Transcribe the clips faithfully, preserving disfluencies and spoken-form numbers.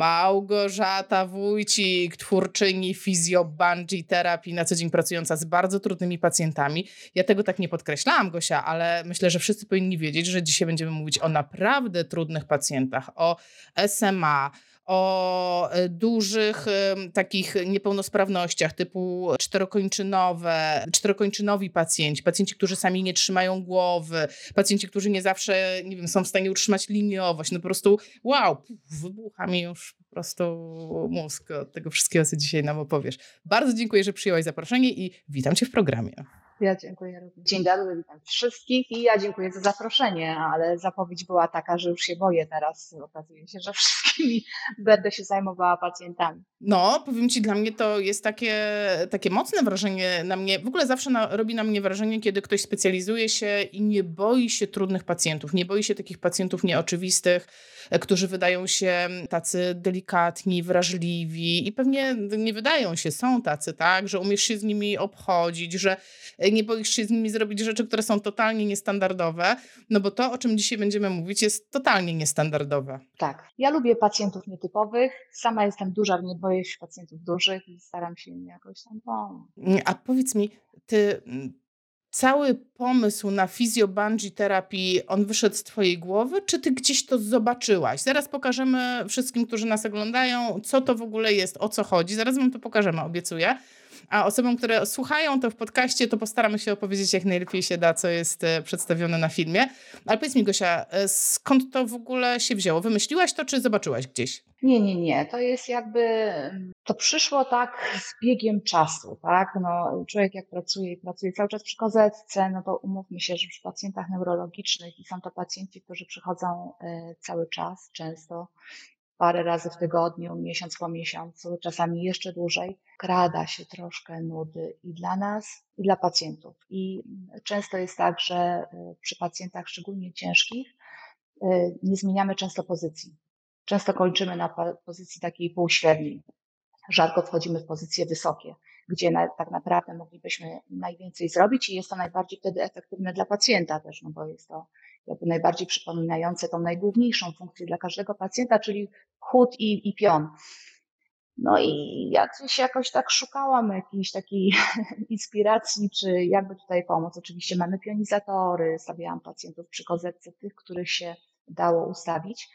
Małgorzata Wójcik, twórczyni Fizjo Bungee Therapy, na co dzień pracująca z bardzo trudnymi pacjentami. Ja tego tak nie podkreślałam, Gosia, ale myślę, że wszyscy powinni wiedzieć, że dzisiaj będziemy mówić o naprawdę trudnych pacjentach, o S M A, o dużych takich niepełnosprawnościach typu czterokończynowe, czterokończynowi pacjenci, pacjenci, którzy sami nie trzymają głowy, pacjenci, którzy nie zawsze, nie wiem, są w stanie utrzymać liniowość. No po prostu wow, wybucha mi już po prostu mózg od tego wszystkiego, co dzisiaj nam opowiesz. Bardzo dziękuję, że przyjęłaś zaproszenie i witam Cię w programie. Ja dziękuję również. Dzień dobry, witam wszystkich i ja dziękuję za zaproszenie, ale zapowiedź była taka, że już się boję teraz. Okazuje się, że wszystkimi będę się zajmowała pacjentami. No, powiem Ci, dla mnie to jest takie, takie mocne wrażenie na mnie. W ogóle zawsze na, robi na mnie wrażenie, kiedy ktoś specjalizuje się i nie boi się trudnych pacjentów, nie boi się takich pacjentów nieoczywistych, którzy wydają się tacy delikatni, wrażliwi i pewnie nie wydają się, są tacy, tak, że umiesz się z nimi obchodzić, że nie boisz się z nimi zrobić rzeczy, które są totalnie niestandardowe, no bo to, o czym dzisiaj będziemy mówić, jest totalnie niestandardowe. Tak. Ja lubię pacjentów nietypowych. Sama jestem duża, nie boję się pacjentów dużych i staram się im jakoś tam pomóc. A powiedz mi, ty cały pomysł na Fizjo Bungee Therapy, on wyszedł z twojej głowy, czy ty gdzieś to zobaczyłaś? Zaraz pokażemy wszystkim, którzy nas oglądają, co to w ogóle jest, o co chodzi. Zaraz wam to pokażemy, obiecuję. A osobom, które słuchają to w podcaście, to postaramy się opowiedzieć jak najlepiej się da, co jest przedstawione na filmie. Ale powiedz mi, Gosia, skąd to w ogóle się wzięło? Wymyśliłaś to, czy zobaczyłaś gdzieś? Nie, nie, nie. To jest jakby, to przyszło tak z biegiem czasu, tak? No, człowiek jak pracuje i pracuje cały czas przy kozetce, no to umówmy się, że przy pacjentach neurologicznych i są to pacjenci, którzy przychodzą cały czas, często parę razy w tygodniu, miesiąc po miesiącu, czasami jeszcze dłużej, krada się troszkę nudy i dla nas, i dla pacjentów. I często jest tak, że przy pacjentach szczególnie ciężkich nie zmieniamy często pozycji. Często kończymy na pozycji takiej półśredniej. Rzadko wchodzimy w pozycje wysokie, gdzie na, tak naprawdę moglibyśmy najwięcej zrobić i jest to najbardziej wtedy efektywne dla pacjenta też, no bo jest to jakby najbardziej przypominające tą najgłówniejszą funkcję dla każdego pacjenta, czyli chód i, i pion. No i ja coś jakoś tak szukałam jakiejś takiej inspiracji, czy jakby tutaj pomóc. Oczywiście mamy pionizatory, stawiałam pacjentów przy kozetce, tych, których się dało ustawić,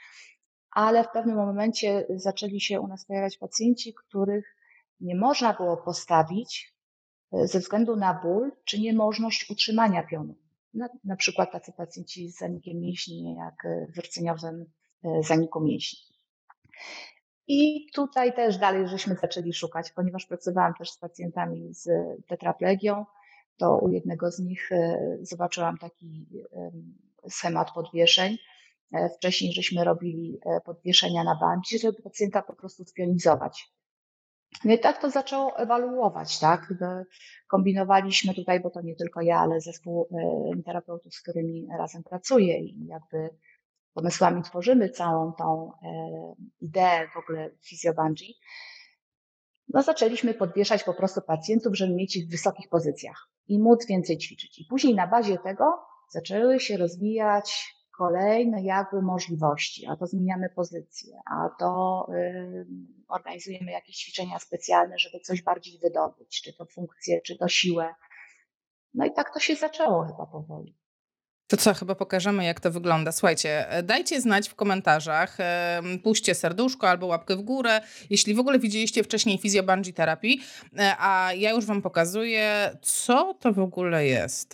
ale w pewnym momencie zaczęli się u nas pojawiać pacjenci, których nie można było postawić ze względu na ból czy niemożność utrzymania pionu. Na, na przykład tacy pacjenci z zanikiem mięśni, jak w rdzeniowym zaniku mięśni. I tutaj też dalej żeśmy zaczęli szukać, ponieważ pracowałam też z pacjentami z tetraplegią, to u jednego z nich zobaczyłam taki schemat podwieszeń. Wcześniej żeśmy robili podwieszenia na bungee, żeby pacjenta po prostu spionizować. No i tak to zaczęło ewoluować, tak? Kombinowaliśmy tutaj, bo to nie tylko ja, ale zespół terapeutów, z którymi razem pracuję i jakby pomysłami tworzymy całą tą ideę w ogóle Fizjo Bungee. No zaczęliśmy podwieszać po prostu pacjentów, żeby mieć ich w wysokich pozycjach i móc więcej ćwiczyć. I później na bazie tego zaczęły się rozwijać kolejne jakby możliwości, a to zmieniamy pozycję, a to y, organizujemy jakieś ćwiczenia specjalne, żeby coś bardziej wydobyć, czy to funkcję, czy to siłę. No i tak to się zaczęło chyba powoli. To co, chyba pokażemy, jak to wygląda. Słuchajcie, dajcie znać w komentarzach, puśćcie serduszko albo łapkę w górę, jeśli w ogóle widzieliście wcześniej Fizjo Bungee Therapy, a ja już wam pokazuję, co to w ogóle jest.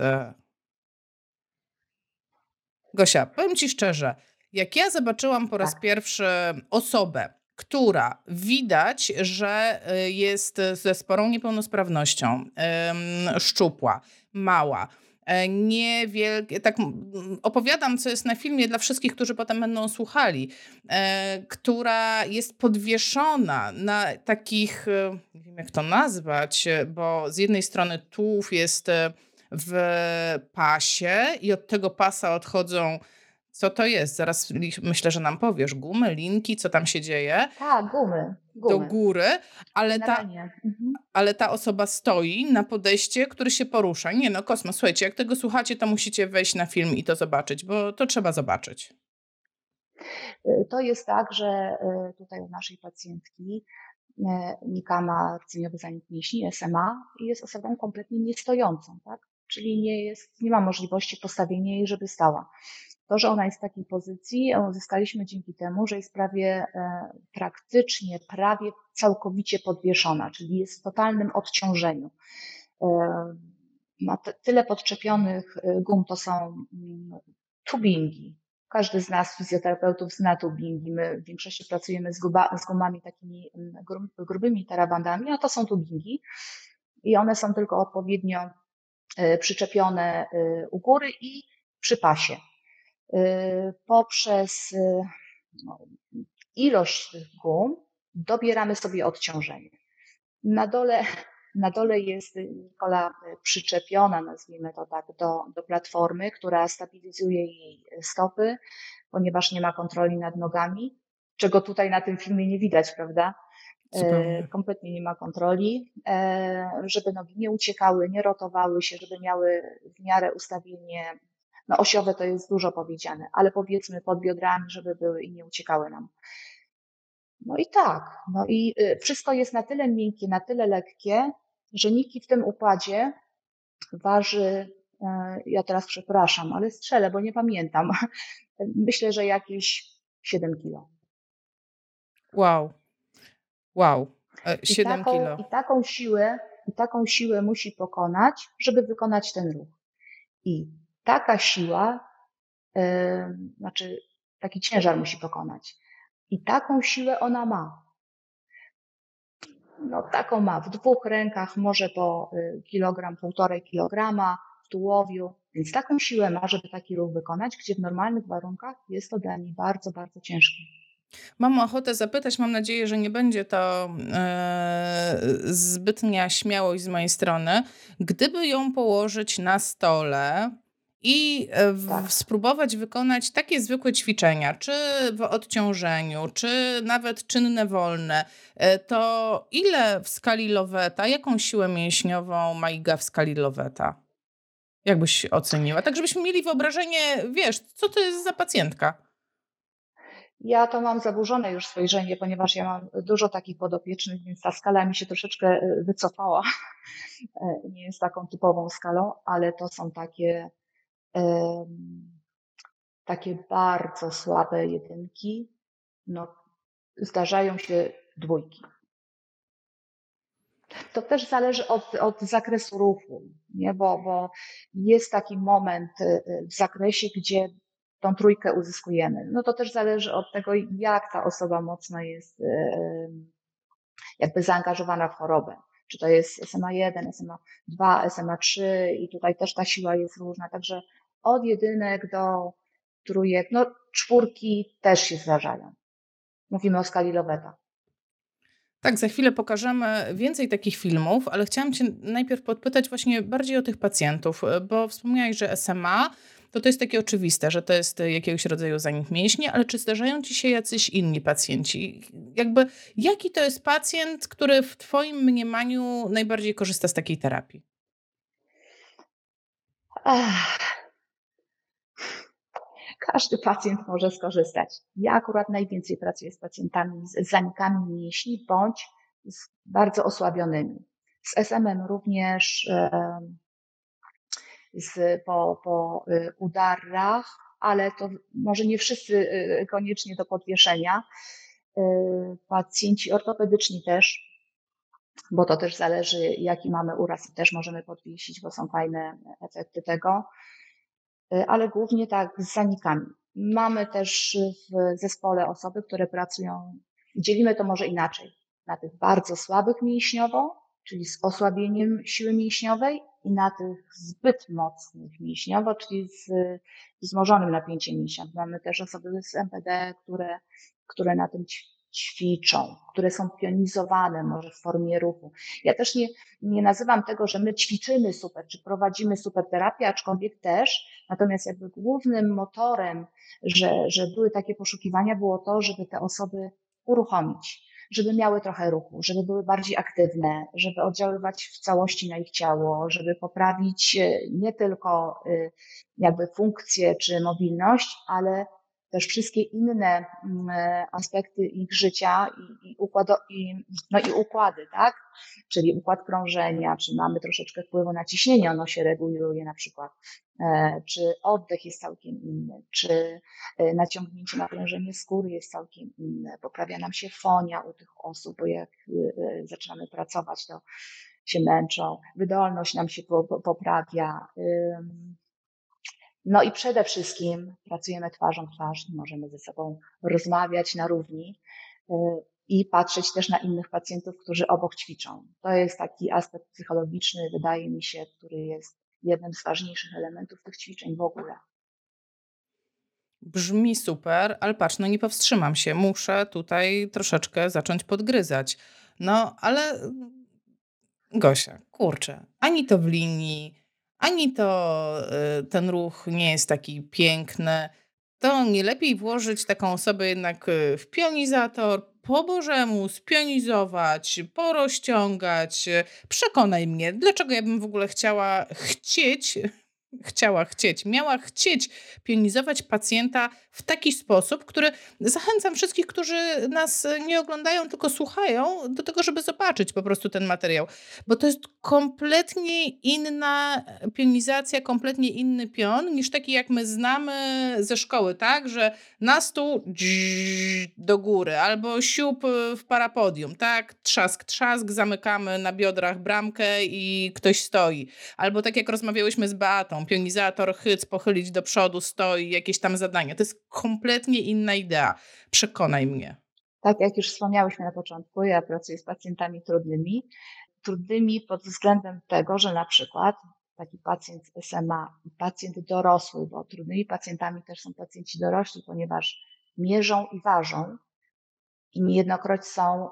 Gosia, powiem Ci szczerze, jak ja zobaczyłam po raz pierwszy osobę, która widać, że jest ze sporą niepełnosprawnością, szczupła, mała, niewielkie, tak opowiadam, co jest na filmie dla wszystkich, którzy potem będą słuchali, która jest podwieszona na takich, nie wiem jak to nazwać, bo z jednej strony tułów jest w pasie i od tego pasa odchodzą, co to jest? Zaraz myślę, że nam powiesz, gumy, linki, co tam się dzieje. Tak, gumy, gumy. Do góry, ale ta, mhm. ale ta osoba stoi na podejście, który się porusza. Nie no, kosmos, słuchajcie, jak tego słuchacie, to musicie wejść na film i to zobaczyć, bo to trzeba zobaczyć. To jest tak, że tutaj u naszej pacjentki Nika ma rdzeniowy zanik mięśni, S M A, i jest osobą kompletnie niestojącą, tak? Czyli nie jest, nie ma możliwości postawienia jej, żeby stała. To, że ona jest w takiej pozycji, uzyskaliśmy dzięki temu, że jest prawie, praktycznie, prawie całkowicie podwieszona, czyli jest w totalnym odciążeniu. Ma tyle podczepionych gum, to są tubingi. Każdy z nas fizjoterapeutów zna tubingi. My w większości pracujemy z, guba, z gumami takimi grubymi tarabandami, a to są tubingi i one są tylko odpowiednio przyczepione u góry i przy pasie. Poprzez ilość tych gum dobieramy sobie odciążenie. Na dole, na dole jest kola przyczepiona, nazwijmy to tak, do, do platformy, która stabilizuje jej stopy, ponieważ nie ma kontroli nad nogami, czego tutaj na tym filmie nie widać, prawda? Zupełnie. Kompletnie nie ma kontroli, żeby nogi nie uciekały, nie rotowały się, żeby miały w miarę ustawienie, no osiowe to jest dużo powiedziane, ale powiedzmy pod biodrami, żeby były i nie uciekały nam. No i tak, no i wszystko jest na tyle miękkie, na tyle lekkie, że Niki w tym układzie waży, ja teraz przepraszam, ale strzelę, bo nie pamiętam, myślę, że jakieś siedem kilo. Wow. Wow, siedem kilo. I taką siłę, i taką siłę musi pokonać, żeby wykonać ten ruch. I taka siła, yy, znaczy taki ciężar musi pokonać. I taką siłę ona ma. No taką ma w dwóch rękach, może po kilogram, półtorej kilograma w tułowiu. Więc taką siłę ma, żeby taki ruch wykonać, gdzie w normalnych warunkach jest to dla niej bardzo, bardzo ciężkie. Mam ochotę zapytać, mam nadzieję, że nie będzie to e, zbytnia śmiałość z mojej strony. Gdyby ją położyć na stole i w, tak. spróbować wykonać takie zwykłe ćwiczenia, czy w odciążeniu, czy nawet czynne wolne, to ile w skali Loveta, jaką siłę mięśniową ma Iga w skali Loveta? Jak byś oceniła? Tak, żebyśmy mieli wyobrażenie, wiesz, co to jest za pacjentka? Ja to mam zaburzone już spojrzenie, ponieważ ja mam dużo takich podopiecznych, więc ta skala mi się troszeczkę wycofała. Nie jest taką typową skalą, ale to są takie, takie bardzo słabe jedynki. No, zdarzają się dwójki. To też zależy od, od zakresu ruchu, nie? Bo, bo jest taki moment w zakresie, gdzie tą trójkę uzyskujemy. No to też zależy od tego, jak ta osoba mocno jest jakby zaangażowana w chorobę. Czy to jest S M A jeden, S M A dwa, S M A trzy i tutaj też ta siła jest różna. Także od jedynek do trójek, no czwórki też się zdarzają. Mówimy o skali Loveta. Tak, za chwilę pokażemy więcej takich filmów, ale chciałam Cię najpierw podpytać właśnie bardziej o tych pacjentów, bo wspomniałaś, że S M A to to jest takie oczywiste, że to jest jakiegoś rodzaju zanik mięśni, ale czy zdarzają Ci się jacyś inni pacjenci? Jakby jaki to jest pacjent, który w Twoim mniemaniu najbardziej korzysta z takiej terapii? Ach. Każdy pacjent może skorzystać. Ja akurat najwięcej pracuję z pacjentami z zanikami mięśni bądź z bardzo osłabionymi. Z S M M również, um, Z, po, po udarach, ale to może nie wszyscy koniecznie do podwieszenia. Pacjenci ortopedyczni też, bo to też zależy, jaki mamy uraz, też możemy podwiesić, bo są fajne efekty tego, ale głównie tak z zanikami. Mamy też w zespole osoby, które pracują, dzielimy to może inaczej, na tych bardzo słabych mięśniowo, czyli z osłabieniem siły mięśniowej, i na tych zbyt mocnych mięśniowo, czyli z wzmożonym napięciem mięśniowym. Mamy też osoby z M P D, które, które na tym ćwiczą, które są pionizowane może w formie ruchu. Ja też nie, nie nazywam tego, że my ćwiczymy super, czy prowadzimy super terapię, aczkolwiek też. Natomiast jakby głównym motorem, że, że były takie poszukiwania, było to, żeby te osoby uruchomić, żeby miały trochę ruchu, żeby były bardziej aktywne, żeby oddziaływać w całości na ich ciało, żeby poprawić nie tylko jakby funkcję czy mobilność, ale też wszystkie inne aspekty ich życia i, i, układo, i, no i układy, tak? Czyli układ krążenia, czy mamy troszeczkę wpływu na ciśnienie, ono się reguluje na przykład, czy oddech jest całkiem inny, czy naciągnięcie, naprężenie skóry jest całkiem inne, poprawia nam się fonia u tych osób, bo jak zaczynamy pracować, to się męczą, wydolność nam się poprawia. No i przede wszystkim pracujemy twarzą w twarz, możemy ze sobą rozmawiać na równi i patrzeć też na innych pacjentów, którzy obok ćwiczą. To jest taki aspekt psychologiczny, wydaje mi się, który jest jednym z ważniejszych elementów tych ćwiczeń w ogóle. Brzmi super, ale patrz, no nie powstrzymam się, muszę tutaj troszeczkę zacząć podgryzać. No ale Gosia, kurczę, ani to w linii, ani to ten ruch nie jest taki piękny, to nie lepiej włożyć taką osobę jednak w pionizator, po bożemu spionizować, porozciągać, przekonaj mnie, dlaczego ja bym w ogóle chciała chcieć, chciała chcieć, miała chcieć pionizować pacjenta w taki sposób, który zachęcam wszystkich, którzy nas nie oglądają, tylko słuchają, do tego, żeby zobaczyć po prostu ten materiał, bo to jest kompletnie inna pionizacja, kompletnie inny pion niż taki, jak my znamy ze szkoły, tak, że na stół do góry albo siup w parapodium, tak, trzask, trzask, zamykamy na biodrach bramkę i ktoś stoi, albo tak jak rozmawiałyśmy z Beatą, pionizator, hyc, pochylić do przodu, stoi, jakieś tam zadania. To jest kompletnie inna idea. Przekonaj mnie. Tak, jak już wspomniałyśmy na początku, ja pracuję z pacjentami trudnymi. Trudnymi pod względem tego, że na przykład taki pacjent z S M A, pacjent dorosły, bo trudnymi pacjentami też są pacjenci dorośli, ponieważ mierzą i ważą i niejednokroć są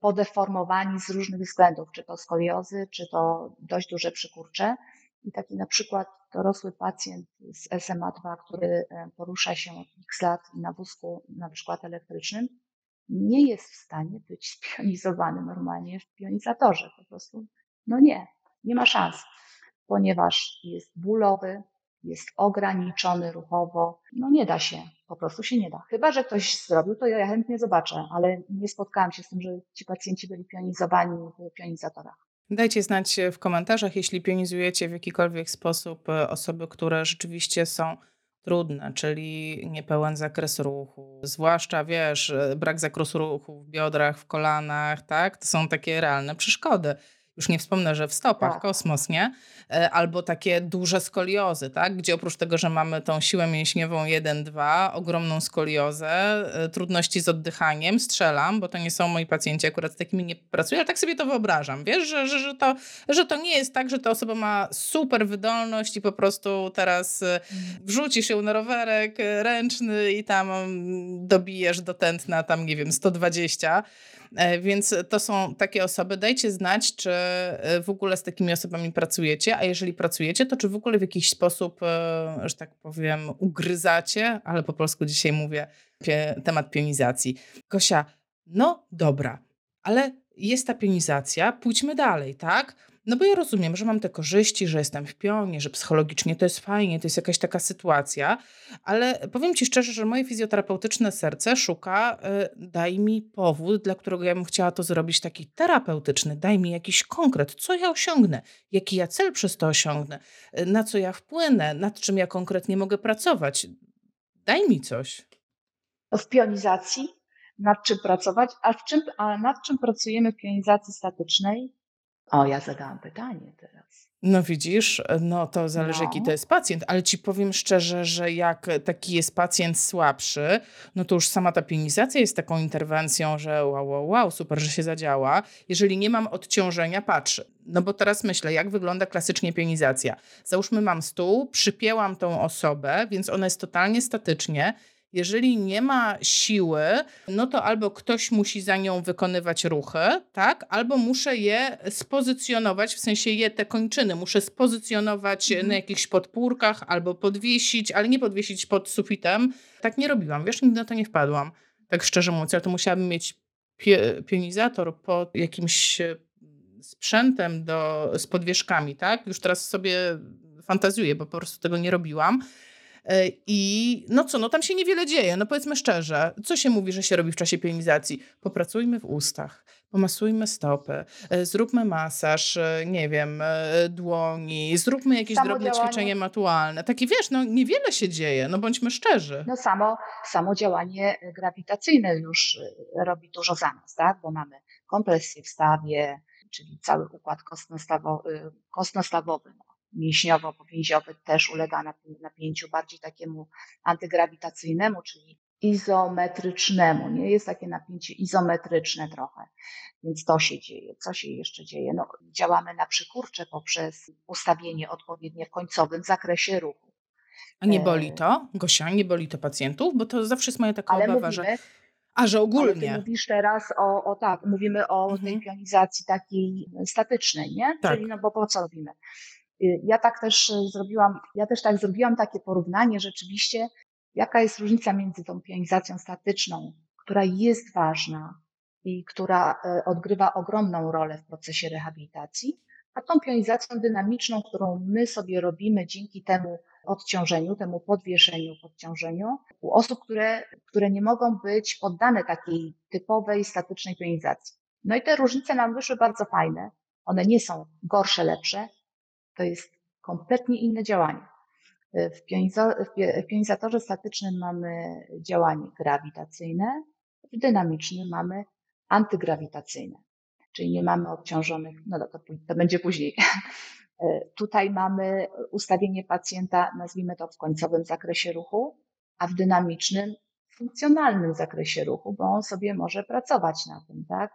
podeformowani z różnych względów, czy to skoliozy, czy to dość duże przykurcze. I taki na przykład dorosły pacjent z S M A dwa, który porusza się od x lat na wózku na przykład elektrycznym, nie jest w stanie być spionizowany normalnie w pionizatorze. Po prostu no nie, nie ma szans, ponieważ jest bólowy, jest ograniczony ruchowo, no nie da się, po prostu się nie da. Chyba że ktoś zrobił, to ja chętnie zobaczę, ale nie spotkałam się z tym, że ci pacjenci byli pionizowani w pionizatorach. Dajcie znać w komentarzach, jeśli pionizujecie w jakikolwiek sposób osoby, które rzeczywiście są trudne, czyli niepełen zakres ruchu, zwłaszcza, wiesz, brak zakresu ruchu w biodrach, w kolanach, tak? To są takie realne przeszkody. Już nie wspomnę, że w stopach, tak. Kosmos, nie? Albo takie duże skoliozy, tak? Gdzie oprócz tego, że mamy tą siłę mięśniową jeden dwa, ogromną skoliozę, trudności z oddychaniem, strzelam, bo to nie są moi pacjenci, akurat z takimi nie pracuję, ale tak sobie to wyobrażam, wiesz, że, że, że, to, że to nie jest tak, że ta osoba ma super wydolność i po prostu teraz wrzucisz ją na rowerek ręczny i tam dobijesz do tętna, tam nie wiem, sto dwadzieścia. Więc to są takie osoby. Dajcie znać, czy w ogóle z takimi osobami pracujecie, a jeżeli pracujecie, to czy w ogóle w jakiś sposób, że tak powiem, ugryzacie, ale po polsku dzisiaj mówię temat pionizacji. Gosia, no dobra, ale jest ta pionizacja, pójdźmy dalej, tak? No bo ja rozumiem, że mam te korzyści, że jestem w pionie, że psychologicznie to jest fajnie, to jest jakaś taka sytuacja, ale powiem Ci szczerze, że moje fizjoterapeutyczne serce szuka, yy, daj mi powód, dla którego ja bym chciała to zrobić taki terapeutyczny, daj mi jakiś konkret, co ja osiągnę, jaki ja cel przez to osiągnę, yy, na co ja wpłynę, nad czym ja konkretnie mogę pracować. Daj mi coś. W pionizacji nad czym pracować, a, w czym, a nad czym pracujemy w pionizacji statycznej? O, ja zadałam pytanie teraz. No widzisz, no to zależy no. Jaki to jest pacjent, ale ci powiem szczerze, że jak taki jest pacjent słabszy, no to już sama ta pionizacja jest taką interwencją, że wow, wow, wow, super, że się zadziała. Jeżeli nie mam odciążenia, patrz, no bo teraz myślę, jak wygląda klasycznie pionizacja. Załóżmy mam stół, przypięłam tą osobę, więc ona jest totalnie statycznie. Jeżeli nie ma siły, no to albo ktoś musi za nią wykonywać ruchy, tak? Albo muszę je spozycjonować, w sensie je, te kończyny, muszę spozycjonować mm. na jakichś podpórkach albo podwiesić, ale nie podwiesić pod sufitem. Tak nie robiłam, wiesz, nigdy na to nie wpadłam. Tak szczerze mówiąc, ja to musiałabym mieć pie- pionizator pod jakimś sprzętem do, z podwieżkami, tak? Już teraz sobie fantazuję, bo po prostu tego nie robiłam. I no co, no tam się niewiele dzieje, no powiedzmy szczerze, co się mówi, że się robi w czasie pielimizacji? Popracujmy w ustach, pomasujmy stopy, zróbmy masaż, nie wiem, dłoni, zróbmy jakieś drobne ćwiczenie manualne. Takie wiesz, no niewiele się dzieje, no bądźmy szczerzy. No samo, samo działanie grawitacyjne już robi dużo za nas, tak? Bo mamy kompresję w stawie, czyli cały układ kostno-stawowy, kostno-stawowy, mięśniowo-powięziowy też ulega napięciu bardziej takiemu antygrawitacyjnemu, czyli izometrycznemu. Nie jest takie napięcie izometryczne trochę, więc to się dzieje. Co się jeszcze dzieje? No, działamy na przykurcze poprzez ustawienie odpowiednie w końcowym zakresie ruchu. A nie boli to, Gosia, nie boli to pacjentów? Bo to zawsze jest moja taka ale obawa, mówimy, że... A że ogólnie. Ale ty mówisz teraz o, o tak, mówimy o mhm. tej pionizacji takiej statycznej, nie? Tak. Czyli no bo po co robimy? Ja tak też zrobiłam, ja też tak zrobiłam takie porównanie rzeczywiście, jaka jest różnica między tą pionizacją statyczną, która jest ważna i która odgrywa ogromną rolę w procesie rehabilitacji, a tą pionizacją dynamiczną, którą my sobie robimy dzięki temu odciążeniu, temu podwieszeniu, podciążeniu u osób, które, które nie mogą być poddane takiej typowej, statycznej pionizacji. No i te różnice nam wyszły bardzo fajne. One nie są gorsze, lepsze. To jest kompletnie inne działanie. W, pionizo- w pionizatorze statycznym mamy działanie grawitacyjne, w dynamicznym mamy antygrawitacyjne, czyli nie mamy obciążonych, no to, to będzie później. Tutaj mamy ustawienie pacjenta, nazwijmy to w końcowym zakresie ruchu, a w dynamicznym, funkcjonalnym zakresie ruchu, bo on sobie może pracować na tym, tak?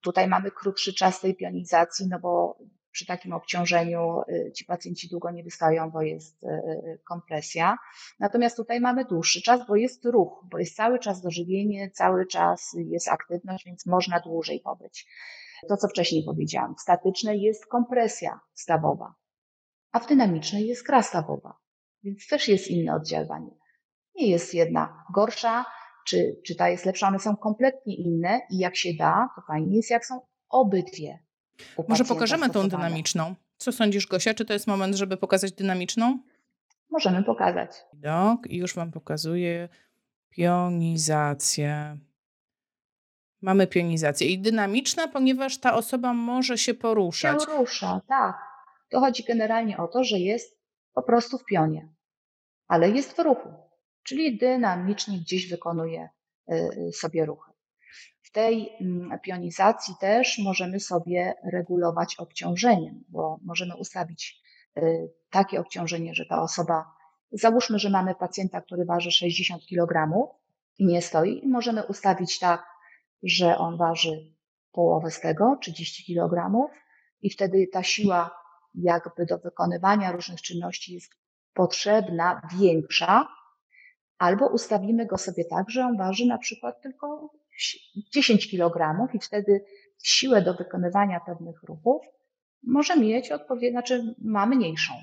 Tutaj mamy krótszy czas tej pionizacji, no bo przy takim obciążeniu ci pacjenci długo nie wystają, bo jest kompresja. Natomiast tutaj mamy dłuższy czas, bo jest ruch, bo jest cały czas dożywienie, cały czas jest aktywność, więc można dłużej pobyć. To, co wcześniej powiedziałam, w statycznej jest kompresja stawowa, a w dynamicznej jest kra stawowa, więc też jest inne oddziaływanie. Nie jest jedna gorsza, czy, czy ta jest lepsza, one są kompletnie inne i jak się da, to fajnie jest, jak są obydwie. Może pokażemy tą dynamiczną. Co sądzisz, Gosia? Czy to jest moment, żeby pokazać dynamiczną? Możemy pokazać. Dok, i już wam pokazuję pionizację. Mamy pionizację. I dynamiczna, ponieważ ta osoba może się poruszać. Się rusza, tak. To chodzi generalnie o to, że jest po prostu w pionie, ale jest w ruchu. Czyli dynamicznie gdzieś wykonuje sobie ruchy. W tej pionizacji też możemy sobie regulować obciążeniem, bo możemy ustawić takie obciążenie, że ta osoba, załóżmy, że mamy pacjenta, który waży sześćdziesiąt kilogramów i nie stoi, i możemy ustawić tak, że on waży połowę z tego, trzydzieści kilogramów, i wtedy ta siła jakby do wykonywania różnych czynności jest potrzebna, większa, albo ustawimy go sobie tak, że on waży na przykład tylko dziesięć kilogramów i wtedy siłę do wykonywania pewnych ruchów może mieć odpowiednią, znaczy ma mniejszą.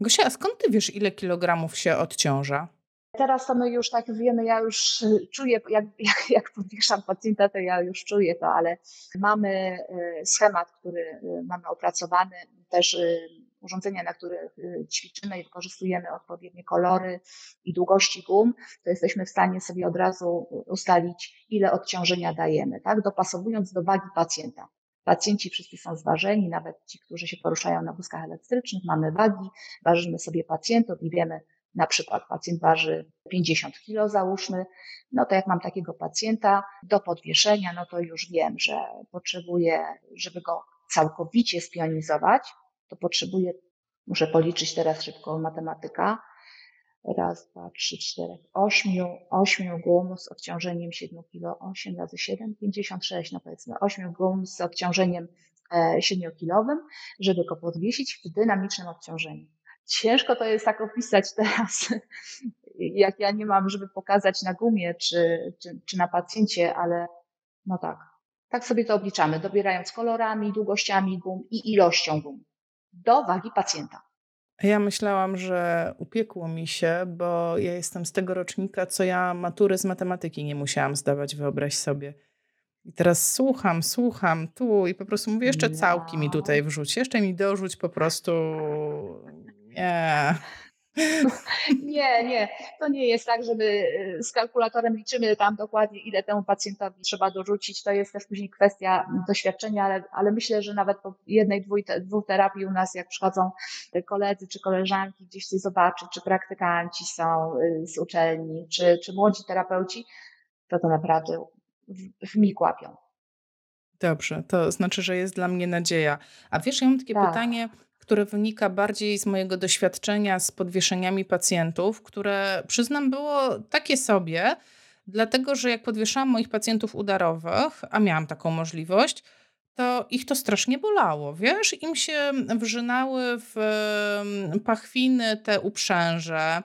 Gosia, a skąd ty wiesz, ile kilogramów się odciąża? Teraz to my już tak wiemy, ja już czuję, jak, jak, jak powiększam pacjenta, to ja już czuję to, ale mamy schemat, który mamy opracowany, też urządzenia, na których ćwiczymy i wykorzystujemy odpowiednie kolory i długości gum, to jesteśmy w stanie sobie od razu ustalić, ile odciążenia dajemy, tak? Dopasowując do wagi pacjenta. Pacjenci wszyscy są zważeni, nawet ci, którzy się poruszają na wózkach elektrycznych, mamy wagi, ważymy sobie pacjentów i wiemy, na przykład pacjent waży pięćdziesiąt kilo, załóżmy, no to jak mam takiego pacjenta do podwieszenia, no to już wiem, że potrzebuję, żeby go całkowicie spionizować, to potrzebuję, muszę policzyć teraz szybko, matematyka, raz, dwa, trzy, cztery, ośmiu, ośmiu gum z obciążeniem siedem kilo, osiem razy siedem, pięćdziesiąt sześć, no powiedzmy, ośmiu gum z obciążeniem siedmiokilowym, żeby go podwiesić w dynamicznym obciążeniu. Ciężko to jest tak opisać teraz, jak ja nie mam, żeby pokazać na gumie czy, czy, czy na pacjencie, ale no tak, tak sobie to obliczamy, dobierając kolorami, długościami gum i ilością gum do wagi pacjenta. Ja myślałam, że upiekło mi się, bo ja jestem z tego rocznika, co ja matury z matematyki nie musiałam zdawać, wyobraź sobie. I teraz słucham, słucham tu i po prostu mówię, jeszcze całki mi tutaj wrzuć, jeszcze mi dorzuć po prostu... Nie. Nie, nie. To nie jest tak, że my z kalkulatorem liczymy tam dokładnie, ile temu pacjentowi trzeba dorzucić. To jest też później kwestia doświadczenia, ale, ale myślę, że nawet po jednej, dwój, dwóch terapii u nas, jak przychodzą koledzy czy koleżanki gdzieś coś zobaczyć, czy praktykanci są z uczelni, czy, czy młodzi terapeuci, to to naprawdę w, w mig łapią. Dobrze, to znaczy, że jest dla mnie nadzieja. A wiesz, ja mam takie tak. pytanie, które wynika bardziej z mojego doświadczenia z podwieszeniami pacjentów, które przyznam było takie sobie, dlatego że jak podwieszałam moich pacjentów udarowych, a miałam taką możliwość, to ich to strasznie bolało, wiesz? Im się wrzynały w pachwiny te uprzęże,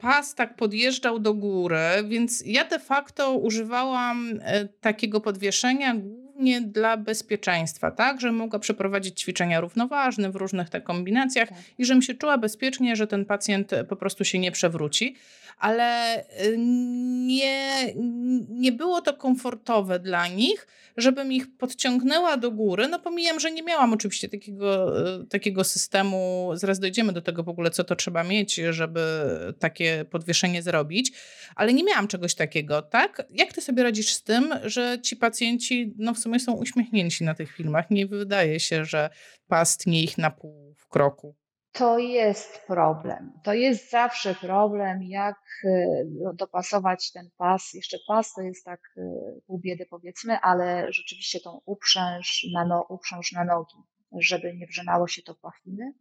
pas tak podjeżdżał do góry, więc ja de facto używałam takiego podwieszenia głównie dla bezpieczeństwa, tak, że mogła przeprowadzić ćwiczenia równoważne w różnych te kombinacjach tak. i żebym się czuła bezpiecznie, że ten pacjent po prostu się nie przewróci, ale nie, nie było to komfortowe dla nich, żebym ich podciągnęła do góry. No pomijam, że nie miałam oczywiście takiego, takiego systemu, zaraz dojdziemy do tego w ogóle, co to trzeba mieć, żeby takie podwieszenie zrobić, ale nie miałam czegoś takiego, tak? Jak ty sobie radzisz z tym, że ci pacjenci, no w sumie są uśmiechnięci na tych filmach, nie wydaje się, że pas tnie ich na pół w kroku? To jest problem. To jest zawsze problem, jak dopasować ten pas. Jeszcze pas to jest tak pół biedy powiedzmy, ale rzeczywiście tą uprzęż na, no, uprząż na nogi, żeby nie wrzynało się to pachwiny.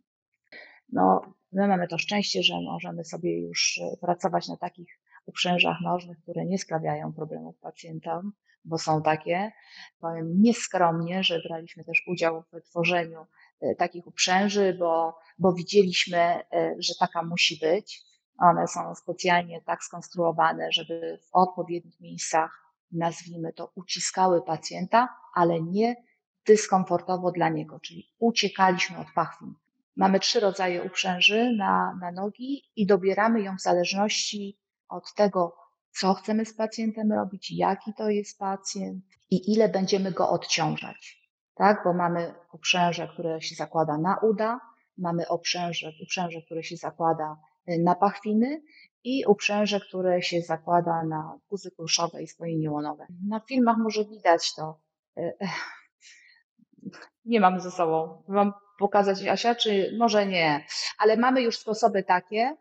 No, my mamy to szczęście, że możemy sobie już pracować na takich uprzężach nożnych, które nie sprawiają problemów pacjentom, bo są takie. Powiem nieskromnie, że braliśmy też udział w tworzeniu takich uprzęży, bo, bo widzieliśmy, że taka musi być. One są specjalnie tak skonstruowane, żeby w odpowiednich miejscach, nazwijmy to, uciskały pacjenta, ale nie dyskomfortowo dla niego, czyli uciekaliśmy od pachwin. Mamy trzy rodzaje uprzęży na, na nogi i dobieramy ją w zależności od tego, co chcemy z pacjentem robić, jaki to jest pacjent i ile będziemy go odciążać. Tak, bo mamy uprzęże, które się zakłada na uda, mamy uprzęże, uprzęże, które się zakłada na pachwiny i uprzęże, które się zakłada na guzy kulszowe i spojenie łonowe. Na filmach może widać to. Nie mam ze sobą. Mam pokazać Asia, czy może nie. Ale mamy już sposoby takie,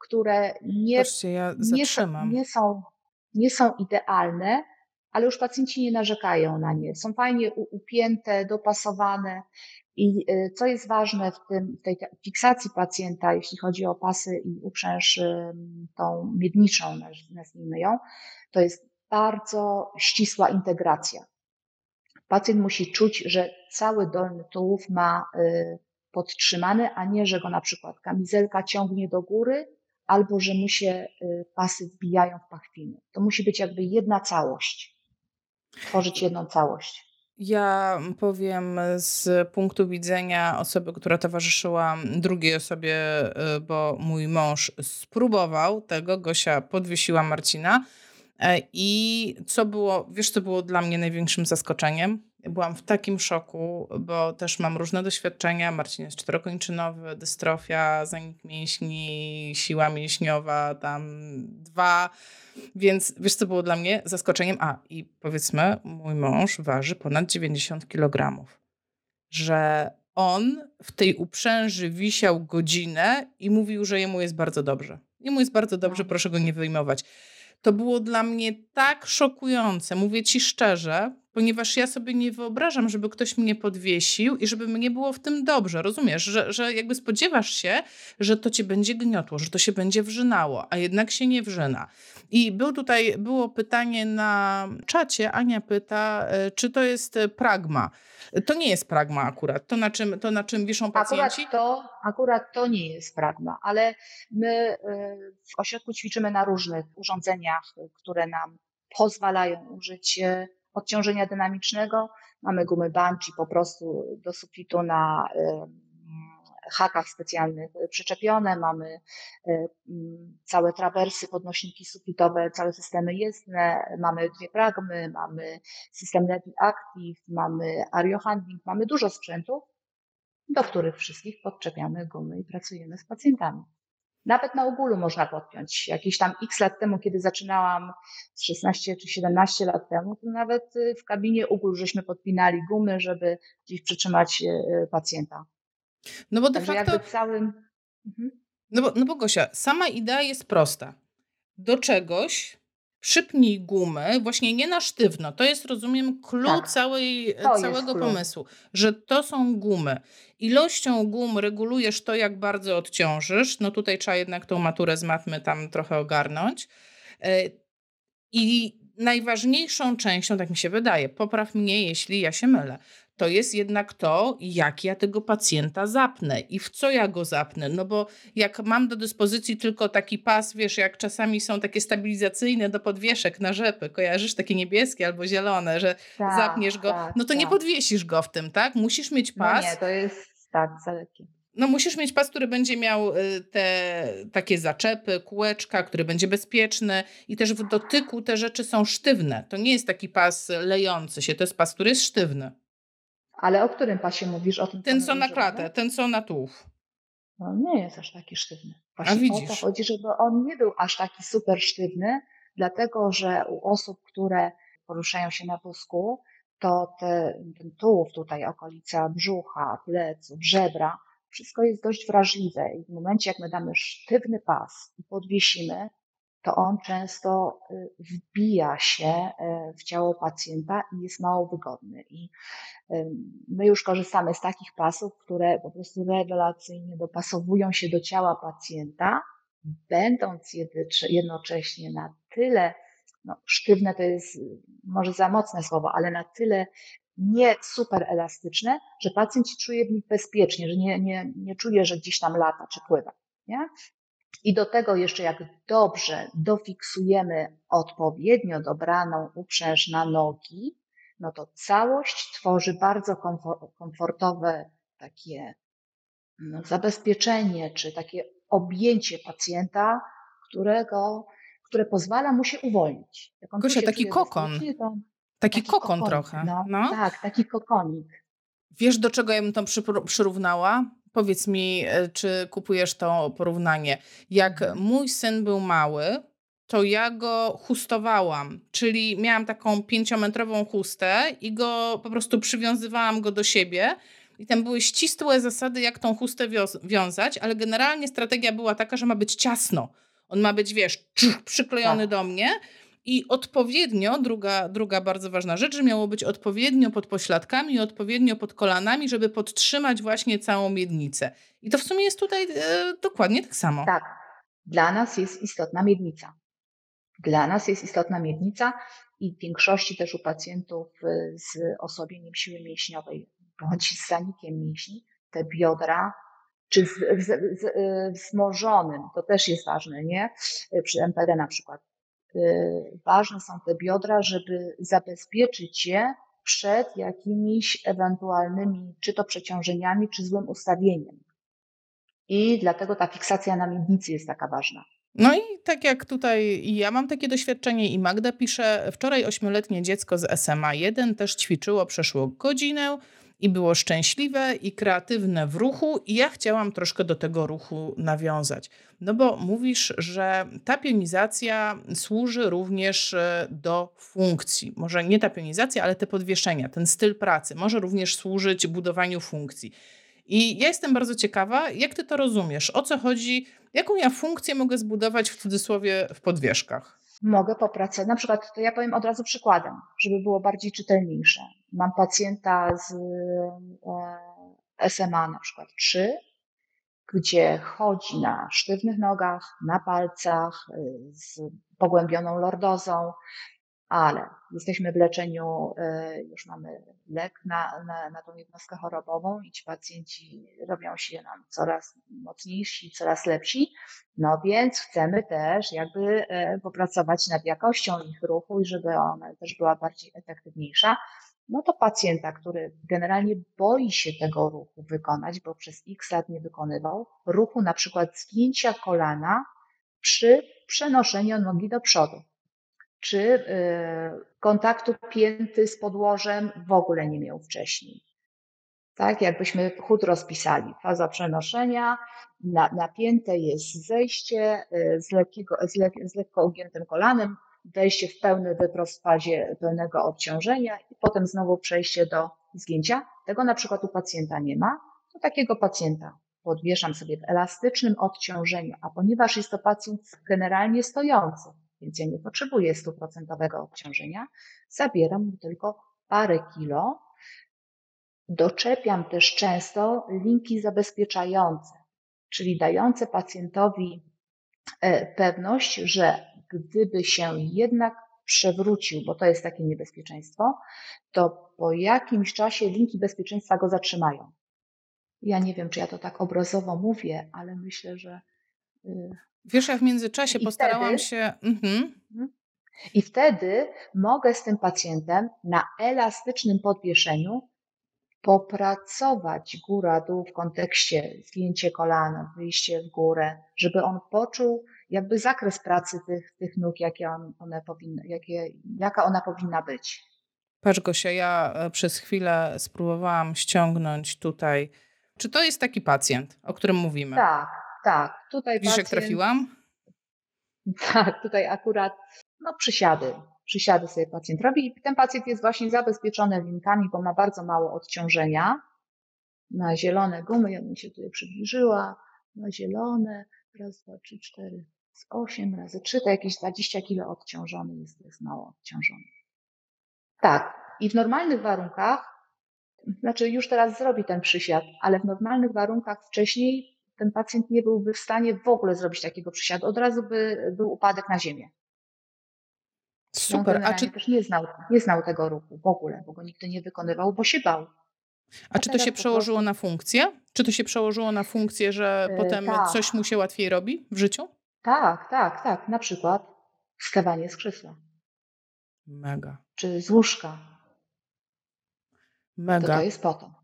które nie, Patrzcie, ja zatrzymam. nie, nie, są, nie są idealne, ale już pacjenci nie narzekają na nie. Są fajnie upięte, dopasowane i co jest ważne w, tym, w tej fiksacji pacjenta, jeśli chodzi o pasy i uprzęż tą miedniczą, nazwijmy ją, to jest bardzo ścisła integracja. Pacjent musi czuć, że cały dolny tułów ma podtrzymany, a nie, że go na przykład kamizelka ciągnie do góry albo że mu się pasy wbijają w pachwiny. To musi być jakby jedna całość. Tworzyć jedną całość. Ja powiem z punktu widzenia osoby, która towarzyszyła drugiej osobie, bo mój mąż spróbował tego, Gosia podwiesiła Marcina i co było, wiesz co było dla mnie największym zaskoczeniem? Byłam w takim szoku, bo też mam różne doświadczenia. Marcin jest czterokończynowy, dystrofia, zanik mięśni, siła mięśniowa, tam dwa. Więc wiesz, co było dla mnie zaskoczeniem? A, i powiedzmy, mój mąż waży ponad dziewięćdziesiąt kilogramów. Że on w tej uprzęży wisiał godzinę i mówił, że jemu jest bardzo dobrze. Jemu jest bardzo dobrze, proszę go nie wyjmować. To było dla mnie tak szokujące, mówię ci szczerze, ponieważ ja sobie nie wyobrażam, żeby ktoś mnie podwiesił i żeby mnie było w tym dobrze, rozumiesz? Że, że jakby spodziewasz się, że to cię będzie gniotło, że to się będzie wrzynało, a jednak się nie wrzyna. I był tutaj, było pytanie na czacie, Ania pyta, czy to jest pragma. To nie jest pragma akurat, to na czym, to na czym wiszą pacjenci? Akurat to, akurat to nie jest pragma, ale my w ośrodku ćwiczymy na różnych urządzeniach, które nam pozwalają użyć odciążenia dynamicznego. Mamy gumy bungee po prostu do sufitu na hakach specjalnych przyczepione, mamy całe trawersy, podnośniki sufitowe, całe systemy jezdne, mamy dwie pragmy, mamy system reactive, mamy Arjo Handling, mamy dużo sprzętów, do których wszystkich podczepiamy gumy i pracujemy z pacjentami. Nawet na ogóle można podpiąć. Jakiś tam x lat temu, kiedy zaczynałam szesnaście czy siedemnaście lat temu, to nawet w kabinie ogól żeśmy podpinali gumy, żeby gdzieś przytrzymać pacjenta. No bo de Także facto... jakby całym... Mhm. No, bo, no bo Gosia, sama idea jest prosta. Do czegoś przypnij gumę, właśnie nie na sztywno. To jest, rozumiem, clue tak. całej, całego clue. pomysłu, że to są gumy. Ilością gum regulujesz to, jak bardzo odciążysz. No tutaj trzeba jednak tą maturę z matmy tam trochę ogarnąć. I najważniejszą częścią, tak mi się wydaje, popraw mnie, jeśli ja się mylę, to jest jednak to, jak ja tego pacjenta zapnę i w co ja go zapnę. No bo jak mam do dyspozycji tylko taki pas, wiesz, jak czasami są takie stabilizacyjne do podwieszek na rzepy, kojarzysz, takie niebieskie albo zielone, że tak, zapniesz go, tak, no to tak. nie podwiesisz go w tym, tak? Musisz mieć pas. No nie, to jest tak, zalekie. No musisz mieć pas, który będzie miał te takie zaczepy, kółeczka, który będzie bezpieczny i też w dotyku te rzeczy są sztywne. To nie jest taki pas lejący się, to jest pas, który jest sztywny. Ale o którym pasie mówisz? O tym, ten, co na klatę, ten, co na tułów. No nie jest aż taki sztywny. Właśnie A widzisz. O to chodzi, żeby on nie był aż taki super sztywny, dlatego że u osób, które poruszają się na wózku, to te, ten tułów tutaj, okolica brzucha, pleców, żebra, wszystko jest dość wrażliwe i w momencie, jak my damy sztywny pas i podwiesimy, to on często wbija się w ciało pacjenta i jest mało wygodny. I my już korzystamy z takich pasów, które po prostu rewelacyjnie dopasowują się do ciała pacjenta, będąc jednocześnie na tyle, no sztywne to jest może za mocne słowo, ale na tyle nie super elastyczne, że pacjent się czuje w nich bezpiecznie, że nie, nie, nie czuje, że gdzieś tam lata czy pływa, nie? I do tego jeszcze jak dobrze dofiksujemy odpowiednio dobraną uprzęż na nogi, no to całość tworzy bardzo komfortowe takie no, zabezpieczenie czy takie objęcie pacjenta, którego, które pozwala mu się uwolnić. Gosia, taki kokon. To, taki, taki kokon, kokon trochę. No, no. Tak, taki kokonik. Wiesz, do czego ja bym to przyrównała? Powiedz mi, czy kupujesz to porównanie. Jak mój syn był mały, to ja go chustowałam, czyli miałam taką pięciometrową chustę i go po prostu przywiązywałam go do siebie i tam były ścisłe zasady, jak tą chustę wios- wiązać, ale generalnie strategia była taka, że ma być ciasno. On ma być, wiesz, przyklejony do mnie i odpowiednio, druga, druga bardzo ważna rzecz, że miało być odpowiednio pod pośladkami i odpowiednio pod kolanami, żeby podtrzymać właśnie całą miednicę. I to w sumie jest tutaj e, dokładnie tak samo. Tak. Dla nas jest istotna miednica. Dla nas jest istotna miednica i w większości też u pacjentów z osłabieniem siły mięśniowej bądź z zanikiem mięśni, te biodra, czy z, z, z, wzmożonym, to też jest ważne, nie? Przy M P D na przykład. Ważne są te biodra, żeby zabezpieczyć je przed jakimiś ewentualnymi czy to przeciążeniami, czy złym ustawieniem. I dlatego ta fiksacja na miednicy jest taka ważna. No i tak jak tutaj ja mam takie doświadczenie i Magda pisze, wczoraj ośmioletnie dziecko z S M A jeden też ćwiczyło, przeszło godzinę i było szczęśliwe i kreatywne w ruchu i ja chciałam troszkę do tego ruchu nawiązać. No bo mówisz, że ta pionizacja służy również do funkcji. Może nie ta pionizacja, ale te podwieszenia, ten styl pracy może również służyć budowaniu funkcji. I ja jestem bardzo ciekawa, jak ty to rozumiesz? O co chodzi? Jaką ja funkcję mogę zbudować w cudzysłowie w podwieszkach? Mogę popracować. Na przykład, to ja powiem od razu przykładem, żeby było bardziej czytelniejsze. Mam pacjenta z S M A na przykład trzy, gdzie chodzi na sztywnych nogach, na palcach, z pogłębioną lordozą, ale jesteśmy w leczeniu, już mamy lek na, na, na tą jednostkę chorobową i ci pacjenci robią się nam coraz mocniejsi, coraz lepsi, no więc chcemy też jakby popracować nad jakością ich ruchu i żeby ona też była bardziej efektywniejsza. No to pacjenta, który generalnie boi się tego ruchu wykonać, bo przez x lat nie wykonywał, ruchu na przykład zgięcia kolana przy przenoszeniu nogi do przodu, czy y, kontaktu pięty z podłożem w ogóle nie miał wcześniej. tak? Jakbyśmy chód rozpisali. Faza przenoszenia, na, napięte jest zejście z, lekkiego, z, le, z lekko ugiętym kolanem, wejście w pełny wyprost w fazie pełnego obciążenia i potem znowu przejście do zgięcia. Tego na przykład u pacjenta nie ma. To takiego pacjenta podwieszam sobie w elastycznym odciążeniu, a ponieważ jest to pacjent generalnie stojący, więc ja nie potrzebuję stuprocentowego obciążenia, zabieram mu tylko parę kilo. Doczepiam też często linki zabezpieczające, czyli dające pacjentowi pewność, że gdyby się jednak przewrócił, bo to jest takie niebezpieczeństwo, to po jakimś czasie linki bezpieczeństwa go zatrzymają. Ja nie wiem, czy ja to tak obrazowo mówię, ale myślę, że... Wiesz, ja w międzyczasie I postarałam wtedy, się... Mhm. I wtedy mogę z tym pacjentem na elastycznym podwieszeniu popracować góra-dół w kontekście zgięcie kolana, wyjście w górę, żeby on poczuł jakby zakres pracy tych, tych nóg, jakie on, one powinno, jakie, jaka ona powinna być. Patrz Gosia, ja przez chwilę spróbowałam ściągnąć tutaj. Czy to jest taki pacjent, o którym mówimy? Tak, tak. Tutaj Widzisz, pacjent... jak trafiłam? Tak, tutaj akurat no przysiady. Przysiady sobie pacjent robi i ten pacjent jest właśnie zabezpieczony linkami, bo ma bardzo mało odciążenia. Na zielone gumy, ja bym się tutaj przybliżyła, na zielone, raz, dwa, trzy, cztery, z osiem razy trzy, to jakieś dwadzieścia kilo odciążony jest, jest mało odciążony. Tak, i w normalnych warunkach, znaczy już teraz zrobi ten przysiad, ale w normalnych warunkach wcześniej ten pacjent nie byłby w stanie w ogóle zrobić takiego przysiadu, od razu by był upadek na ziemię. Super. No, a czy też nie znał, nie znał tego ruchu w ogóle, bo go nigdy nie wykonywał, bo się bał. A, a czy to się przełożyło prostu... na funkcję? Czy to się przełożyło na funkcję, że yy, potem tak. coś mu się łatwiej robi w życiu? Tak, tak, tak. Na przykład wstawanie z krzesła. Mega. Czy z łóżka. Mega. To, to jest po to.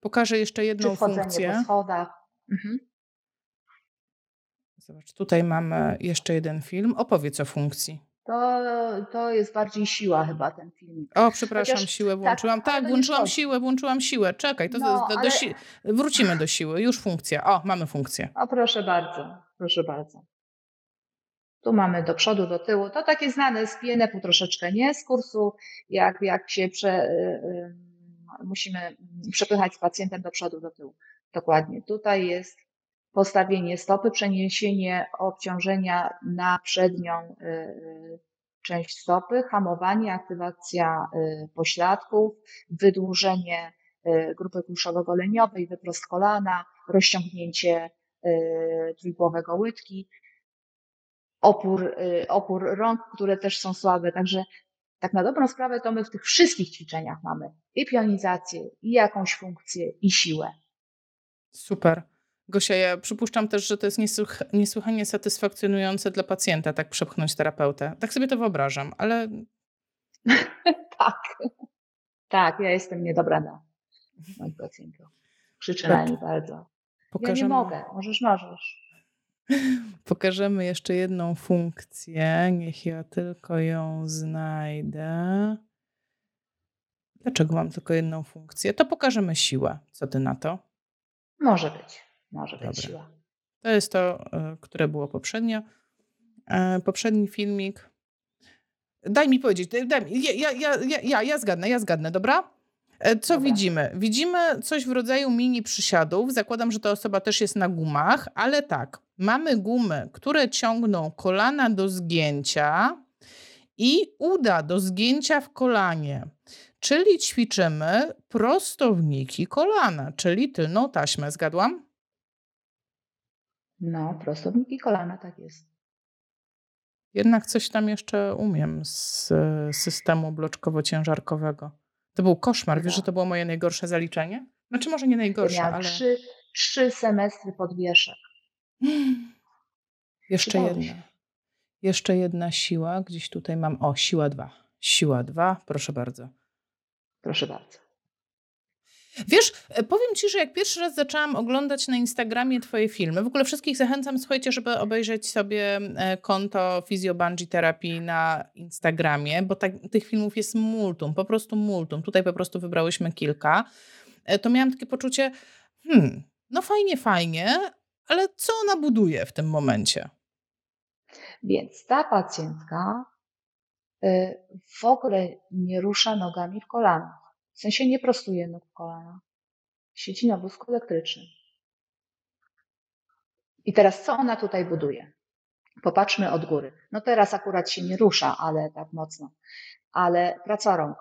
Pokażę jeszcze jedną funkcję. Czy wchodzenie funkcję. po schodach. Mhm. Zobacz, tutaj mamy jeszcze jeden film. Opowiedz o funkcji. To, to jest bardziej siła chyba ten filmik. O, przepraszam, Chociaż, siłę włączyłam. Tak, tak włączyłam jest... siłę, włączyłam siłę. Czekaj, to no, do, do, ale... si... wrócimy do siły. Już funkcja. O, mamy funkcję. O, proszę bardzo, proszę bardzo. Tu mamy do przodu, do tyłu. To takie znane z P N F-u troszeczkę, nie? Z kursu, jak, jak się prze, yy, musimy przepychać z pacjentem do przodu, do tyłu. Dokładnie. Tutaj jest postawienie stopy, przeniesienie obciążenia na przednią y, część stopy, hamowanie, aktywacja y, pośladków, wydłużenie y, grupy kulszowo-goleniowej, wyprost kolana, rozciągnięcie y, trójgłowego łydki, opór, y, opór rąk, które też są słabe. Także tak na dobrą sprawę to my w tych wszystkich ćwiczeniach mamy i pionizację, i jakąś funkcję, i siłę. Super. Gosia, ja przypuszczam też, że to jest niesłycha- niesłychanie satysfakcjonujące dla pacjenta tak przepchnąć terapeutę. Tak sobie to wyobrażam, ale... tak, tak, ja jestem niedobra na moich pacjentów. Krzyczę na nich bardzo. Pokażemy... Ja nie mogę, możesz, możesz. Pokażemy jeszcze jedną funkcję, niech ja tylko ją znajdę. Dlaczego mam tylko jedną funkcję? To pokażemy siłę. Co ty na to? Może być. Może Dobra. być siła. To jest to, które było poprzednio. Poprzedni filmik. Daj mi powiedzieć, daj mi, ja, ja, ja, ja, ja zgadnę, ja zgadnę, dobra? Co dobra. widzimy? Widzimy coś w rodzaju mini przysiadów. Zakładam, że ta osoba też jest na gumach, ale tak, mamy gumy, które ciągną kolana do zgięcia i uda do zgięcia w kolanie. Czyli ćwiczymy prostowniki kolana, czyli tylną taśmę. Zgadłam? No, prostowniki kolana, tak jest. Jednak coś tam jeszcze umiem z systemu bloczkowo-ciężarkowego. To był koszmar. Wiesz, że to było moje najgorsze zaliczenie? Znaczy może nie najgorsze, ja ale... Trzy, trzy semestry podwieszek. Hmm. Jeszcze jedna. Jeszcze jedna siła. Gdzieś tutaj mam... O, siła dwa. Siła dwa. Proszę bardzo. Proszę bardzo. Wiesz, powiem Ci, że jak pierwszy raz zaczęłam oglądać na Instagramie Twoje filmy, w ogóle wszystkich zachęcam, słuchajcie, żeby obejrzeć sobie konto Fizjo Bungee Therapy na Instagramie, bo tak, tych filmów jest multum, po prostu multum. Tutaj po prostu wybrałyśmy kilka. to miałam takie poczucie, hmm, no fajnie, fajnie, ale co ona buduje w tym momencie? Więc ta pacjentka w ogóle nie rusza nogami w kolanach. W sensie nie prostuje nóg w kolanach. Siedzi na wózku elektrycznym. I teraz co ona tutaj buduje? Popatrzmy od góry. No teraz akurat się nie rusza, ale tak mocno. Ale praca rąk.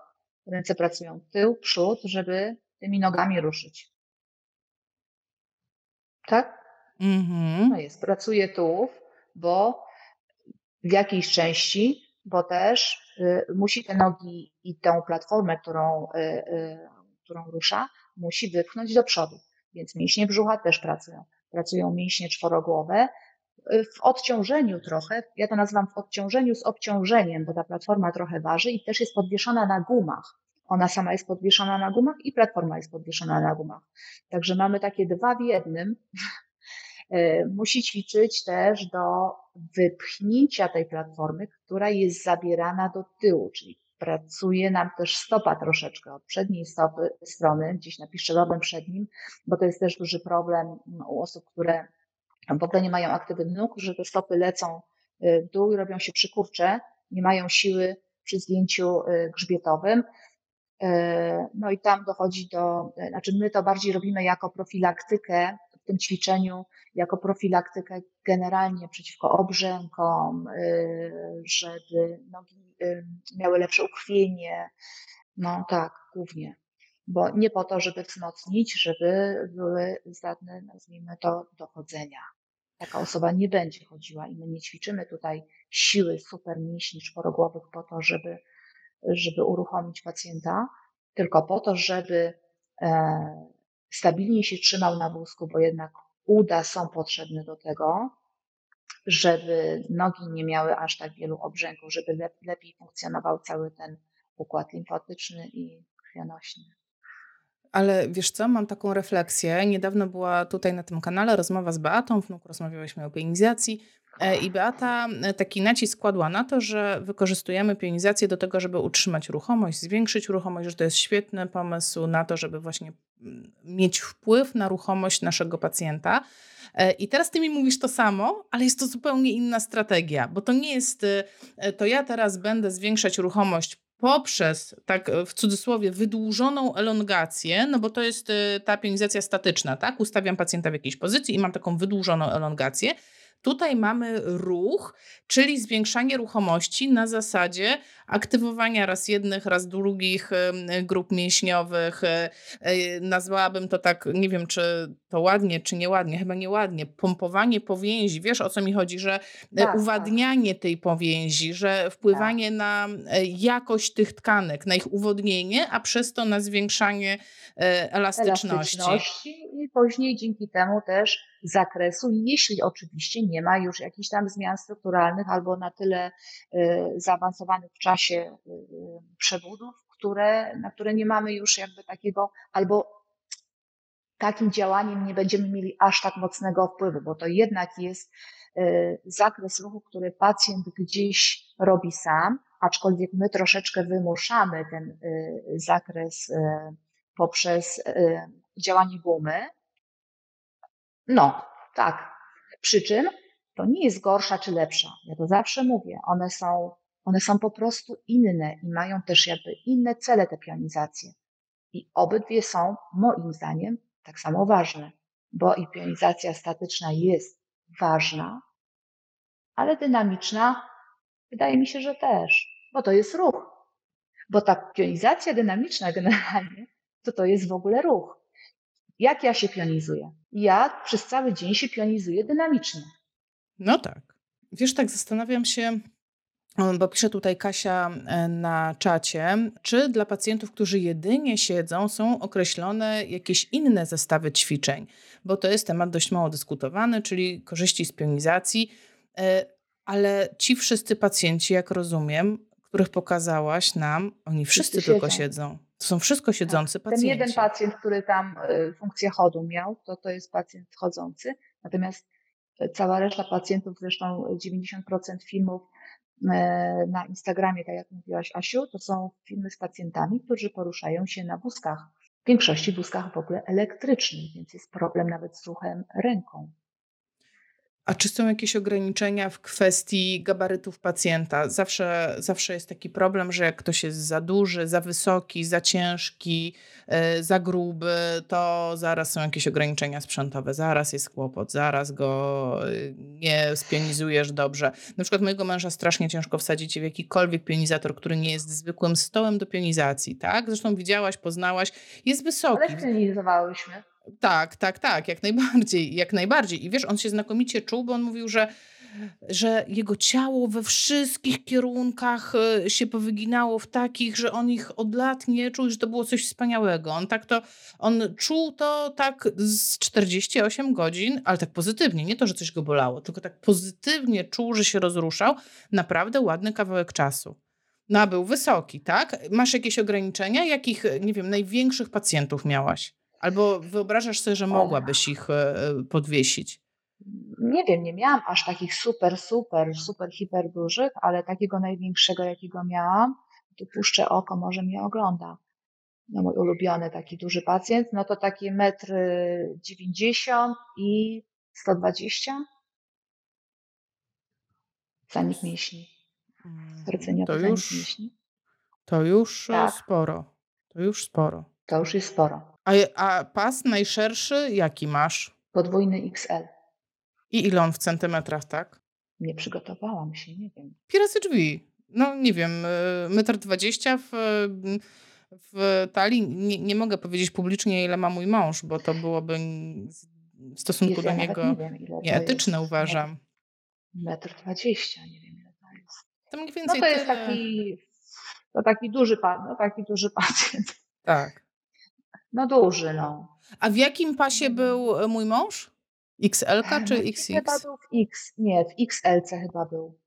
Ręce pracują tył, przód, żeby tymi nogami ruszyć. Tak? Mm-hmm. No jest, pracuje tułów, bo w jakiejś części, bo też y, musi te nogi i tą platformę, którą, y, y, którą rusza, musi wypchnąć do przodu. Więc mięśnie brzucha też pracują. Pracują mięśnie czworogłowe, w odciążeniu trochę, ja to nazywam w odciążeniu z obciążeniem, bo ta platforma trochę waży i też jest podwieszona na gumach. Ona sama jest podwieszona na gumach i platforma jest podwieszona na gumach. Także mamy takie dwa w jednym. Musi ćwiczyć też do wypchnięcia tej platformy, która jest zabierana do tyłu, czyli pracuje nam też stopa troszeczkę od przedniej stopy, strony, gdzieś na piszczelowym przednim, bo to jest też duży problem u osób, które w ogóle nie mają aktywnych nóg, że te stopy lecą w dół i robią się przykurcze, nie mają siły przy zgięciu grzbietowym. No i tam dochodzi do, znaczy my to bardziej robimy jako profilaktykę w tym ćwiczeniu, jako profilaktykę generalnie przeciwko obrzękom, żeby nogi miały lepsze ukrwienie, no tak, głównie. Bo nie po to, żeby wzmocnić, żeby były zdatne, nazwijmy to, do chodzenia. Taka osoba nie będzie chodziła i my nie ćwiczymy tutaj siły super mięśni czworogłowych po to, żeby, żeby uruchomić pacjenta, tylko po to, żeby e, stabilnie się trzymał na wózku, bo jednak uda są potrzebne do tego, żeby nogi nie miały aż tak wielu obrzęków, żeby le, lepiej funkcjonował cały ten układ limfatyczny i krwionośny. Ale wiesz co, mam taką refleksję. Niedawno była tutaj na tym kanale rozmowa z Beatą Wnuk, rozmawiałyśmy o pionizacji i Beata taki nacisk kładła na to, że wykorzystujemy pionizację do tego, żeby utrzymać ruchomość, zwiększyć ruchomość, że to jest świetny pomysł na to, żeby właśnie mieć wpływ na ruchomość naszego pacjenta. I teraz ty mi mówisz to samo, ale jest to zupełnie inna strategia, bo to nie jest, to ja teraz będę zwiększać ruchomość poprzez, tak w cudzysłowie, wydłużoną elongację, no bo to jest ta pionizacja statyczna, tak? Ustawiam pacjenta w jakiejś pozycji i mam taką wydłużoną elongację. Tutaj mamy ruch, czyli zwiększanie ruchomości na zasadzie aktywowania raz jednych, raz drugich grup mięśniowych. Nazwałabym to tak, nie wiem czy to ładnie, czy nieładnie, chyba nieładnie, pompowanie powięzi. Wiesz o co mi chodzi, że tak, uwadnianie tak. tej powięzi, że wpływanie tak. na jakość tych tkanek, na ich uwodnienie, a przez to na zwiększanie elastyczności. elastyczności i później dzięki temu też zakresu, jeśli oczywiście nie ma już jakichś tam zmian strukturalnych albo na tyle y, zaawansowanych w czasie y, przebudów, które, na które nie mamy już jakby takiego, albo takim działaniem nie będziemy mieli aż tak mocnego wpływu, bo to jednak jest y, zakres ruchu, który pacjent gdzieś robi sam, aczkolwiek my troszeczkę wymuszamy ten y, zakres y, poprzez y, działanie gumy. No, tak. Przy czym to nie jest gorsza czy lepsza. Ja to zawsze mówię. One są, one są po prostu inne i mają też jakby inne cele te pionizacje. I obydwie są, moim zdaniem, tak samo ważne. Bo i pionizacja statyczna jest ważna, ale dynamiczna wydaje mi się, że też. Bo to jest ruch. Bo ta pionizacja dynamiczna generalnie, to to jest w ogóle ruch. Jak ja się pionizuję? Ja przez cały dzień się pionizuję dynamicznie. No tak. Wiesz, tak zastanawiam się, bo pisze tutaj Kasia na czacie, czy dla pacjentów, którzy jedynie siedzą, są określone jakieś inne zestawy ćwiczeń, bo to jest temat dość mało dyskutowany, czyli korzyści z pionizacji, ale ci wszyscy pacjenci, jak rozumiem, których pokazałaś nam, oni wszyscy, wszyscy tylko siedzą. siedzą. To są wszystko siedzący pacjenci. Ten jeden pacjent, który tam funkcję chodu miał, to to jest pacjent chodzący, natomiast cała reszta pacjentów, zresztą dziewięćdziesiąt procent filmów na Instagramie, tak jak mówiłaś Asiu, to są filmy z pacjentami, którzy poruszają się na wózkach. w większości wózkach w ogóle elektrycznych, więc jest problem nawet z ruchem ręką. A czy są jakieś ograniczenia w kwestii gabarytów pacjenta? Zawsze, zawsze jest taki problem, że jak ktoś jest za duży, za wysoki, za ciężki, yy, za gruby, to zaraz są jakieś ograniczenia sprzętowe, zaraz jest kłopot, zaraz go yy, nie spionizujesz dobrze. Na przykład mojego męża strasznie ciężko wsadzić w jakikolwiek pionizator, który nie jest zwykłym stołem do pionizacji, tak? Zresztą widziałaś, poznałaś, jest wysoki. Ale pionizowałyśmy. Tak, tak, tak, jak najbardziej, jak najbardziej. I wiesz, on się znakomicie czuł, bo on mówił, że, że jego ciało we wszystkich kierunkach się powyginało w takich, że on ich od lat nie czuł, że to było coś wspaniałego. On tak to, on czuł to tak z czterdzieści osiem godzin, ale tak pozytywnie, nie to, że coś go bolało, tylko tak pozytywnie czuł, że się rozruszał. Naprawdę ładny kawałek czasu. No a był wysoki, tak? Masz jakieś ograniczenia? Jakich, nie wiem, największych pacjentów miałaś? Albo wyobrażasz sobie, że mogłabyś ich podwiesić? Nie wiem, nie miałam aż takich super, super, super, hiper dużych, ale takiego największego, jakiego miałam, tu puszczę oko, może mnie ogląda. No mój ulubiony taki duży pacjent, no to taki metr dziewięćdziesiąt i sto dwadzieścia zanik mięśni. To już, mięśni. To już tak. sporo. To już sporo. To już jest sporo. A, a pas najszerszy jaki masz? Podwójny iks el. I ile on w centymetrach, tak? Nie przygotowałam się, nie wiem. Pierasy drzwi. No nie wiem, metr dwadzieścia w, w talii. Nie, nie mogę powiedzieć publicznie, ile ma mój mąż, bo to byłoby w stosunku Jezu, do ja niego nie wiem, ile nieetyczne, uważam. Metr dwadzieścia, nie wiem ile to jest. To mniej więcej no to jest tyle... taki, to taki duży pan, no taki duży pacjent. Tak. No duży, no. A w jakim pasie był mój mąż? iks el ka czy iks iks? Chyba był w X, nie, w iks el ce chyba był.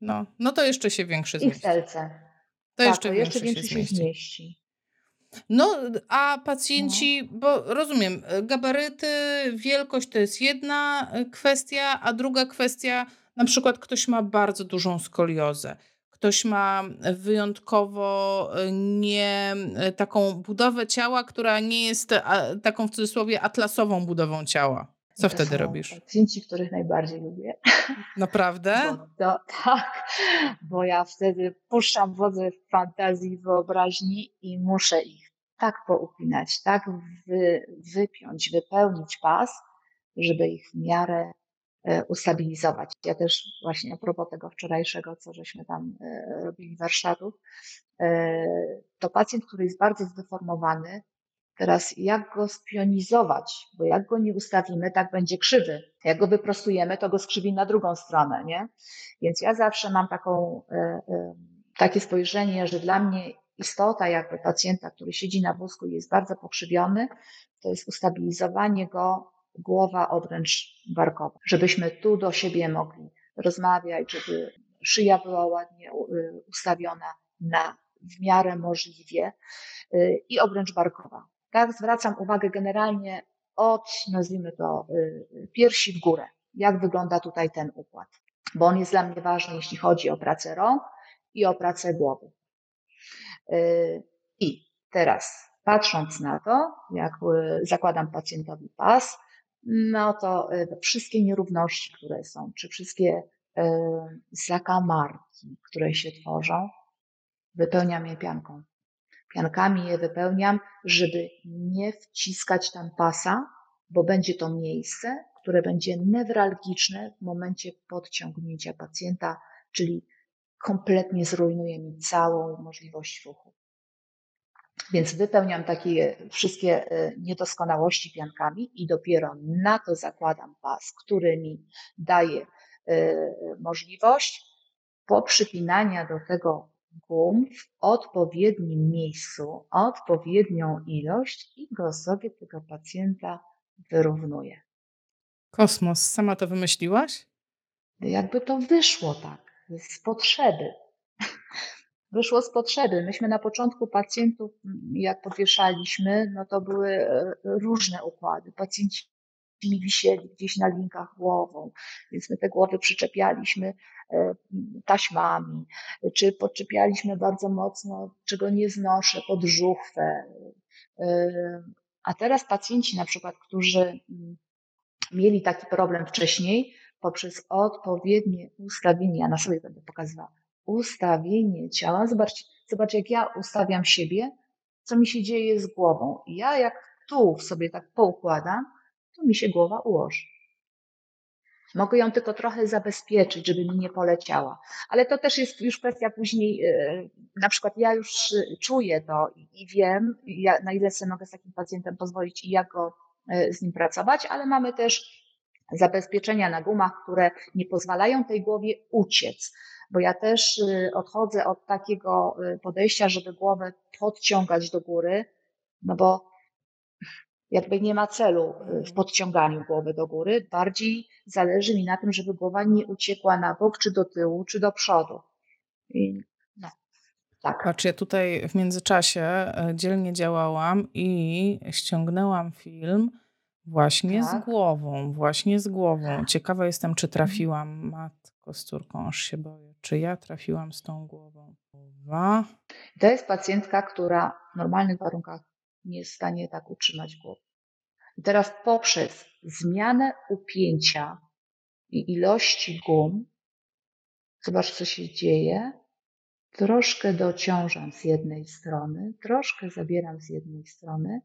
No, no to jeszcze się większy zmieści. iks el ce. To tak, jeszcze, to większy, jeszcze większy się, się zmieści. zmieści. No, a pacjenci, no. bo rozumiem, gabaryty, wielkość to jest jedna kwestia, a druga kwestia, na przykład ktoś ma bardzo dużą skoliozę. Ktoś ma wyjątkowo nie taką budowę ciała, która nie jest a, taką w cudzysłowie atlasową budową ciała. Co to wtedy robisz? Pacjenci, których najbardziej lubię. Naprawdę? Bo to, tak, bo ja wtedy puszczam wodę fantazji, wyobraźni i muszę ich tak poupinać, tak wy, wypiąć, wypełnić pas, żeby ich w miarę ustabilizować. Ja też właśnie a propos tego wczorajszego, co żeśmy tam robili warsztatów, to pacjent, który jest bardzo zdeformowany, teraz jak go spionizować, bo jak go nie ustawimy, tak będzie krzywy. Jak go wyprostujemy, to go skrzywi na drugą stronę, nie? Więc ja zawsze mam taką, takie spojrzenie, że dla mnie istota jakby pacjenta, który siedzi na wózku i jest bardzo pokrzywiony, to jest ustabilizowanie go głowa, obręcz barkowa, żebyśmy tu do siebie mogli rozmawiać, żeby szyja była ładnie ustawiona na w miarę możliwie i obręcz barkowa. Tak, zwracam uwagę generalnie od, nazwijmy to, piersi w górę, jak wygląda tutaj ten układ, bo on jest dla mnie ważny, jeśli chodzi o pracę rąk i o pracę głowy. I teraz patrząc na to, jak zakładam pacjentowi pas, no to wszystkie nierówności, które są, czy wszystkie zakamarki, które się tworzą, wypełniam je pianką. Piankami je wypełniam, żeby nie wciskać tam pasa, bo będzie to miejsce, które będzie newralgiczne w momencie podciągnięcia pacjenta, czyli kompletnie zrujnuje mi całą możliwość ruchu. Więc wypełniam takie wszystkie niedoskonałości piankami i dopiero na to zakładam pas, który mi daje możliwość poprzypinania do tego gum w odpowiednim miejscu, odpowiednią ilość i go sobie tego pacjenta wyrównuję. Kosmos, sama to wymyśliłaś? Jakby to wyszło tak, z potrzeby. Wyszło z potrzeby. Myśmy na początku pacjentów, jak powieszaliśmy, no to były różne układy. Pacjenci wisieli gdzieś na linkach głową, więc my te głowy przyczepialiśmy taśmami, czy podczepialiśmy bardzo mocno, czego nie znoszę, pod żuchwę, A teraz pacjenci na przykład, którzy mieli taki problem wcześniej, poprzez odpowiednie ustawienie, ja na sobie będę pokazywała, ustawienie ciała, zobaczcie, zobaczcie jak ja ustawiam siebie, co mi się dzieje z głową. I ja jak tu sobie tak poukładam, to mi się głowa ułoży. Mogę ją tylko trochę zabezpieczyć, żeby mi nie poleciała. Ale to też jest już kwestia później, na przykład ja już czuję to i wiem, na ile sobie mogę z takim pacjentem pozwolić i jak go z nim pracować, ale mamy też zabezpieczenia na gumach, które nie pozwalają tej głowie uciec. Bo ja też odchodzę od takiego podejścia, żeby głowę podciągać do góry, no bo jakby nie ma celu w podciąganiu głowy do góry. Bardziej zależy mi na tym, żeby głowa nie uciekła na bok, czy do tyłu, czy do przodu. I no, tak. Patrz, ja tutaj w międzyczasie dzielnie działałam i ściągnęłam film właśnie tak. z głową, właśnie z głową. Ciekawa jestem, czy trafiłam, matko z córką, aż się boję, czy ja trafiłam z tą głową. Głowa. To jest pacjentka, która w normalnych warunkach nie jest w stanie tak utrzymać głowy. I teraz poprzez zmianę upięcia i ilości gum, zobacz co się dzieje, troszkę dociążam z jednej strony, troszkę zabieram z jednej strony,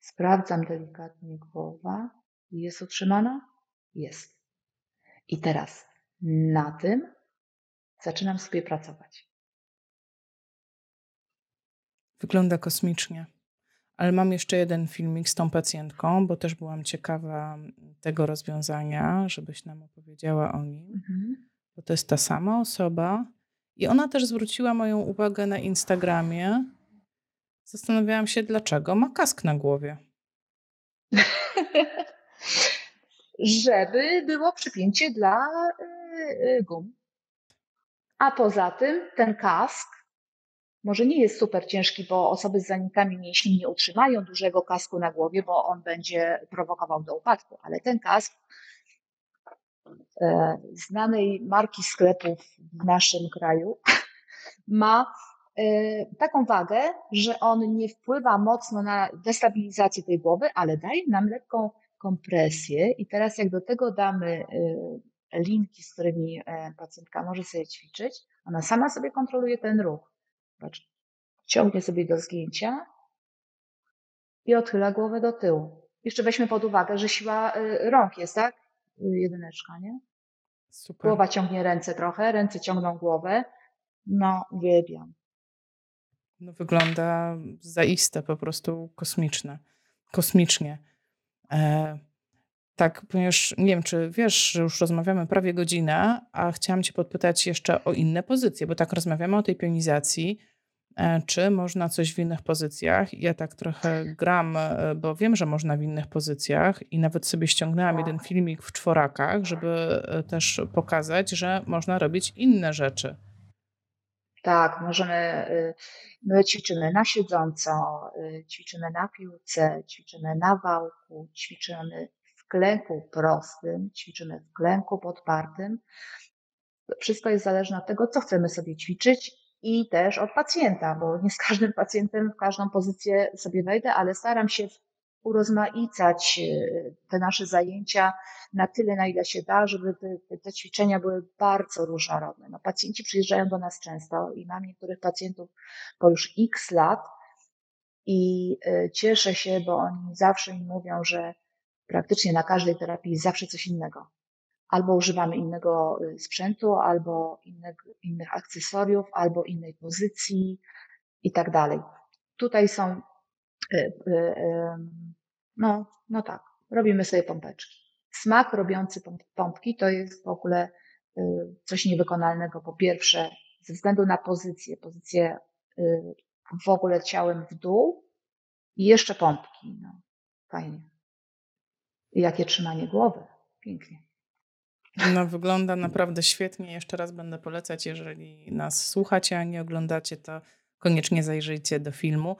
sprawdzam delikatnie głowa i jest utrzymana? Jest. I teraz na tym zaczynam sobie pracować. Wygląda kosmicznie. Ale mam jeszcze jeden filmik z tą pacjentką, bo też byłam ciekawa tego rozwiązania, żebyś nam opowiedziała o nim. Mhm. Bo to jest ta sama osoba. I ona też zwróciła moją uwagę na Instagramie. Zastanawiałam się, dlaczego ma kask na głowie. Żeby było przypięcie dla yy, gum. A poza tym ten kask może nie jest super ciężki, bo osoby z zanikami mięśni nie utrzymają dużego kasku na głowie, bo on będzie prowokował do upadku, ale ten kask e, znanej marki sklepów w naszym kraju ma e, taką wagę, że on nie wpływa mocno na destabilizację tej głowy, ale daje nam lekką kompresję i teraz jak do tego damy e, linki, z którymi e, pacjentka może sobie ćwiczyć, ona sama sobie kontroluje ten ruch. Patrz, ciągnie sobie do zgięcia i odchyla głowę do tyłu. Jeszcze weźmy pod uwagę, że siła rąk jest, tak? Jedyneczka, nie? Super. Głowa ciągnie ręce trochę, ręce ciągną głowę. No, uwielbiam. No, wygląda zaiste, po prostu kosmiczne. Kosmicznie. E, tak, ponieważ nie wiem, czy wiesz, że już rozmawiamy prawie godzinę, a chciałam cię podpytać jeszcze o inne pozycje, bo tak rozmawiamy o tej pionizacji. Czy można coś w innych pozycjach? Ja tak trochę gram, bo wiem, że można w innych pozycjach i nawet sobie ściągnęłam jeden filmik w czworakach, żeby też pokazać, że można robić inne rzeczy. Tak, możemy, my ćwiczymy na siedząco, ćwiczymy na piłce, ćwiczymy na wałku, ćwiczymy w klęku prostym, ćwiczymy w klęku podpartym. Wszystko jest zależne od tego, co chcemy sobie ćwiczyć i też od pacjenta, bo nie z każdym pacjentem w każdą pozycję sobie wejdę, ale staram się urozmaicać te nasze zajęcia na tyle, na ile się da, żeby te, te ćwiczenia były bardzo różnorodne. No, pacjenci przyjeżdżają do nas często i mam niektórych pacjentów po już x lat i cieszę się, bo oni zawsze mi mówią, że praktycznie na każdej terapii jest zawsze coś innego. Albo używamy innego sprzętu, albo innych, innych akcesoriów, albo innej pozycji i tak dalej. Tutaj są, yy, yy, no, no tak, robimy sobie pompeczki. Smak robiący pompki to jest w ogóle yy, coś niewykonalnego. Po pierwsze, ze względu na pozycję, pozycję yy, w ogóle ciałem w dół i jeszcze pompki. No, fajnie. I jakie trzymanie głowy. Pięknie. No, wygląda naprawdę świetnie. Jeszcze raz będę polecać, jeżeli nas słuchacie, a nie oglądacie, to koniecznie zajrzyjcie do filmu.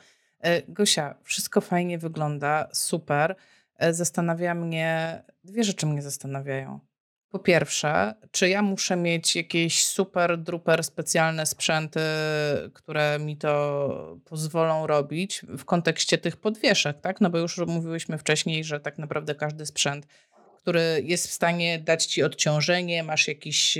Gosia, wszystko fajnie wygląda, super. Zastanawia mnie, dwie rzeczy mnie zastanawiają. Po pierwsze, czy ja muszę mieć jakieś super, druper, specjalne sprzęty, które mi to pozwolą robić w kontekście tych podwieszek, tak? No bo już mówiłyśmy wcześniej, że tak naprawdę każdy sprzęt, który jest w stanie dać ci odciążenie, masz jakiś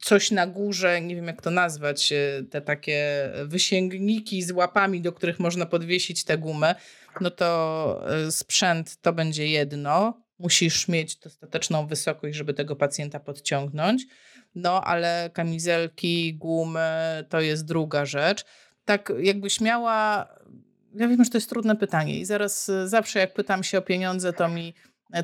coś na górze, nie wiem jak to nazwać, te takie wysięgniki z łapami, do których można podwiesić tę gumę, no to sprzęt to będzie jedno. Musisz mieć dostateczną wysokość, żeby tego pacjenta podciągnąć. No ale kamizelki, gumy to jest druga rzecz. Tak jakbyś miała... Ja wiem, że to jest trudne pytanie i zaraz zawsze jak pytam się o pieniądze, to mi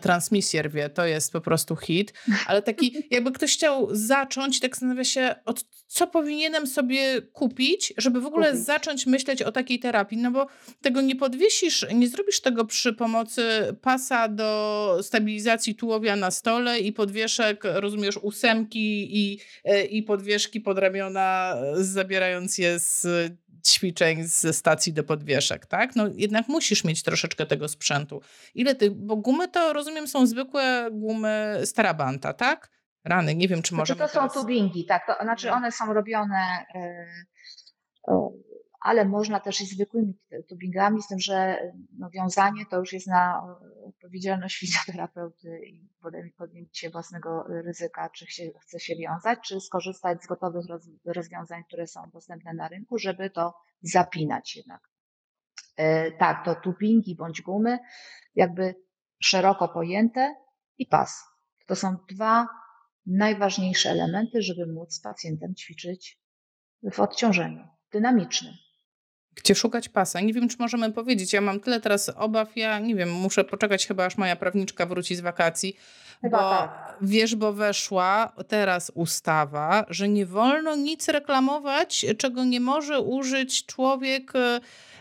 transmisjer wie, to jest po prostu hit. Ale taki jakby ktoś chciał zacząć, tak zastanawia się, od co powinienem sobie kupić, żeby w ogóle kupić. zacząć myśleć o takiej terapii. No bo tego nie podwiesisz, nie zrobisz tego przy pomocy pasa do stabilizacji tułowia na stole i podwieszek, rozumiesz, ósemki i, i podwieszki pod ramiona, zabierając je z ćwiczeń ze stacji do podwieszek, tak? No jednak musisz mieć troszeczkę tego sprzętu. Ile tych, bo gumy to rozumiem są zwykłe gumy z Trabanta, tak? Rany, nie wiem czy może. Znaczy, to teraz... są tubingi, tak, to znaczy one są robione, ale można też i zwykłymi tubingami, z tym, że no, wiązanie to już jest na odpowiedzialność fizjoterapeuty i podjęcie własnego ryzyka, czy się, chce się wiązać, czy skorzystać z gotowych rozwiązań, które są dostępne na rynku, żeby to zapinać jednak. Tak, to tubingi bądź gumy, jakby szeroko pojęte i pas. To są dwa najważniejsze elementy, żeby móc z pacjentem ćwiczyć w odciążeniu dynamicznym. Gdzie szukać pasa? Nie wiem, czy możemy powiedzieć. Ja mam tyle teraz obaw, ja nie wiem, muszę poczekać chyba, aż moja prawniczka wróci z wakacji, chyba bo tak. Wiesz, bo weszła teraz ustawa, że nie wolno nic reklamować, czego nie może użyć człowiek.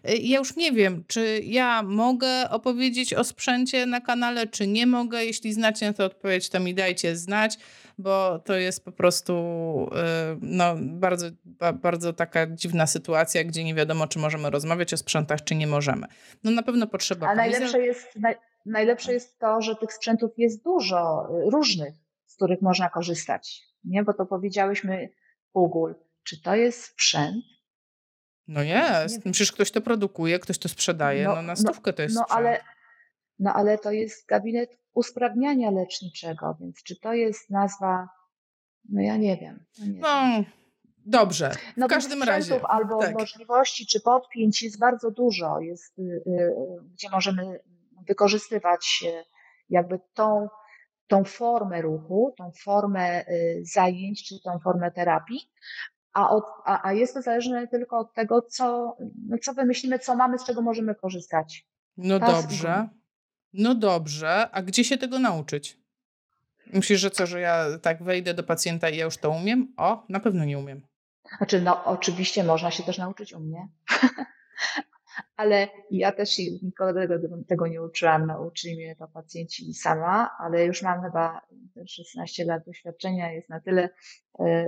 Ja już nie wiem, czy ja mogę opowiedzieć o sprzęcie na kanale, czy nie mogę. Jeśli znacie tę odpowiedź, to mi dajcie znać, bo to jest po prostu no, bardzo, bardzo taka dziwna sytuacja, gdzie nie wiadomo, czy możemy rozmawiać o sprzętach, czy nie możemy. No na pewno potrzeba... A najlepsze jest, naj, najlepsze jest to, że tych sprzętów jest dużo różnych, z których można korzystać, nie? Bo to powiedziałyśmy Google. Czy to jest sprzęt? No jest, przecież ktoś to produkuje, ktoś to sprzedaje, no, no na stówkę to jest no, sprzęt. Ale, no ale to jest gabinet usprawniania leczniczego, więc czy to jest nazwa, no ja nie wiem. Ja nie no wiem. Dobrze, w no, każdym razie. Albo tak. Możliwości czy podpięć jest bardzo dużo, jest, yy, yy, gdzie możemy wykorzystywać yy, jakby tą, tą formę ruchu, tą formę yy, zajęć czy tą formę terapii. A, od, a, a jest to zależne tylko od tego, co, no co wymyślimy, co mamy, z czego możemy korzystać. No Pas dobrze, i... no dobrze, a gdzie się tego nauczyć? Myślisz, że co, że ja tak wejdę do pacjenta i ja już to umiem? O, na pewno nie umiem. Znaczy, no oczywiście można się też nauczyć u mnie, ale ja też nikogo tego, tego nie uczyłam, nauczyli mnie to pacjenci sama, ale już mam chyba szesnaście lat doświadczenia, jest na tyle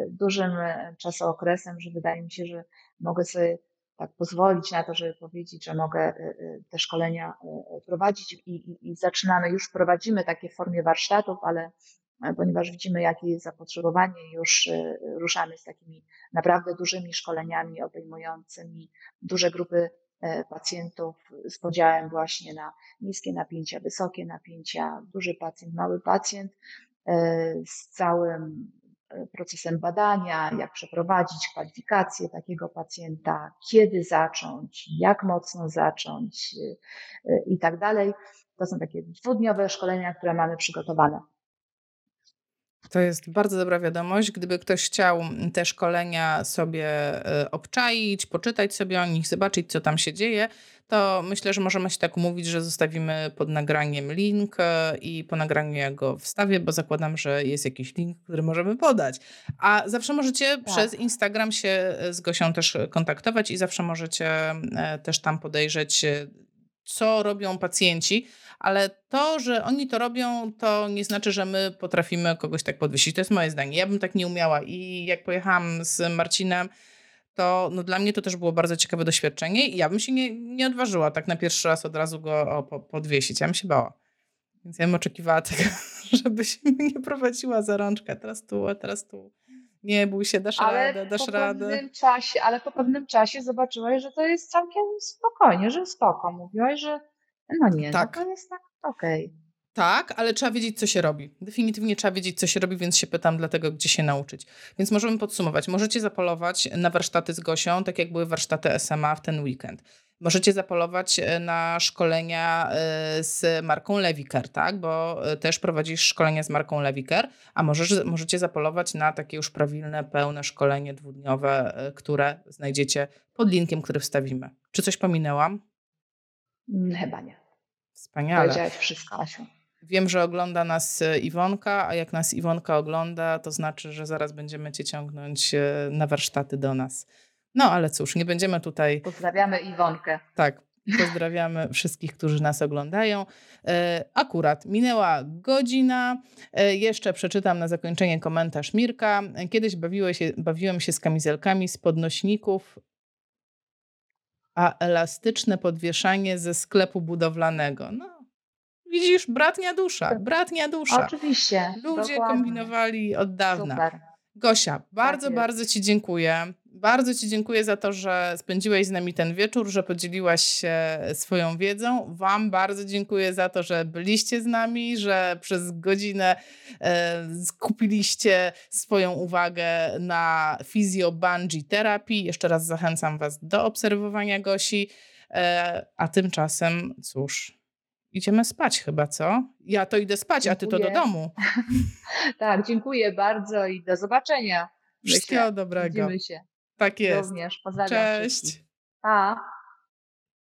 dużym czasookresem, że wydaje mi się, że mogę sobie tak pozwolić na to, żeby powiedzieć, że mogę te szkolenia prowadzić i, i, i zaczynamy, już prowadzimy takie w formie warsztatów, ale ponieważ widzimy, jakie jest zapotrzebowanie, już ruszamy z takimi naprawdę dużymi szkoleniami obejmującymi duże grupy pacjentów z podziałem właśnie na niskie napięcia, wysokie napięcia, duży pacjent, mały pacjent, z całym procesem badania, jak przeprowadzić kwalifikację takiego pacjenta, kiedy zacząć, jak mocno zacząć i tak dalej. To są takie dwudniowe szkolenia, które mamy przygotowane. To jest bardzo dobra wiadomość. Gdyby ktoś chciał te szkolenia sobie obczaić, poczytać sobie o nich, zobaczyć, co tam się dzieje, to myślę, że możemy się tak umówić, że zostawimy pod nagraniem link i po nagraniu ja go wstawię, bo zakładam, że jest jakiś link, który możemy podać. A zawsze możecie tak. przez Instagram się z Gosią też kontaktować i zawsze możecie też tam podejrzeć, co robią pacjenci, ale to, że oni to robią, to nie znaczy, że my potrafimy kogoś tak podwiesić. To jest moje zdanie. Ja bym tak nie umiała i jak pojechałam z Marcinem, to no, dla mnie to też było bardzo ciekawe doświadczenie i ja bym się nie, nie odważyła tak na pierwszy raz od razu go o, po, podwiesić. Ja bym się bała. Więc ja bym oczekiwała tego, żebyś mnie prowadziła za rączkę, teraz tu, a teraz tu. Nie bój się, dasz ale radę, dasz radę. Czasie, ale po pewnym czasie zobaczyłaś, że to jest całkiem spokojnie, że spoko. Mówiłaś, że no nie, tak. No to jest tak okej. Okay. Tak, ale trzeba wiedzieć, co się robi. Definitywnie trzeba wiedzieć, co się robi, więc się pytam dlatego, gdzie się nauczyć. Więc możemy podsumować. Możecie zapolować na warsztaty z Gosią, tak jak były warsztaty S M A w ten weekend. Możecie zapolować na szkolenia z marką Leviker, tak? Bo też prowadzisz szkolenia z marką Leviker, a możesz, możecie zapolować na takie już prawilne, pełne szkolenie dwudniowe, które znajdziecie pod linkiem, który wstawimy. Czy coś pominęłam? Chyba nie. Wspaniale. Powiedziałaś wszystko, Asiu. Wiem, że ogląda nas Iwonka, a jak nas Iwonka ogląda, to znaczy, że zaraz będziemy cię ciągnąć na warsztaty do nas. No ale cóż, nie będziemy tutaj... Pozdrawiamy Iwonkę. Tak, pozdrawiamy wszystkich, którzy nas oglądają. Akurat minęła godzina. Jeszcze przeczytam na zakończenie komentarz Mirka. Kiedyś się, bawiłem się z kamizelkami z podnośników, a elastyczne podwieszanie ze sklepu budowlanego. No. Widzisz, bratnia dusza, bratnia dusza. Oczywiście. Ludzie dokładnie. Kombinowali od dawna. Super. Gosia, bardzo, tak bardzo Ci dziękuję. Bardzo Ci dziękuję za to, że spędziłeś z nami ten wieczór, że podzieliłaś się swoją wiedzą. Wam bardzo dziękuję za to, że byliście z nami, że przez godzinę e, skupiliście swoją uwagę na Fizjo Bungee Therapy. Jeszcze raz zachęcam Was do obserwowania Gosi. E, a tymczasem, cóż... Idziemy spać chyba, co? Ja to idę spać, dziękuję. A ty to do domu. Tak, dziękuję bardzo i do zobaczenia. Wszystkiego dobrego. Widzimy się. Tak jest. Również. Pozdrawiam. Cześć. Wszystkich. Pa.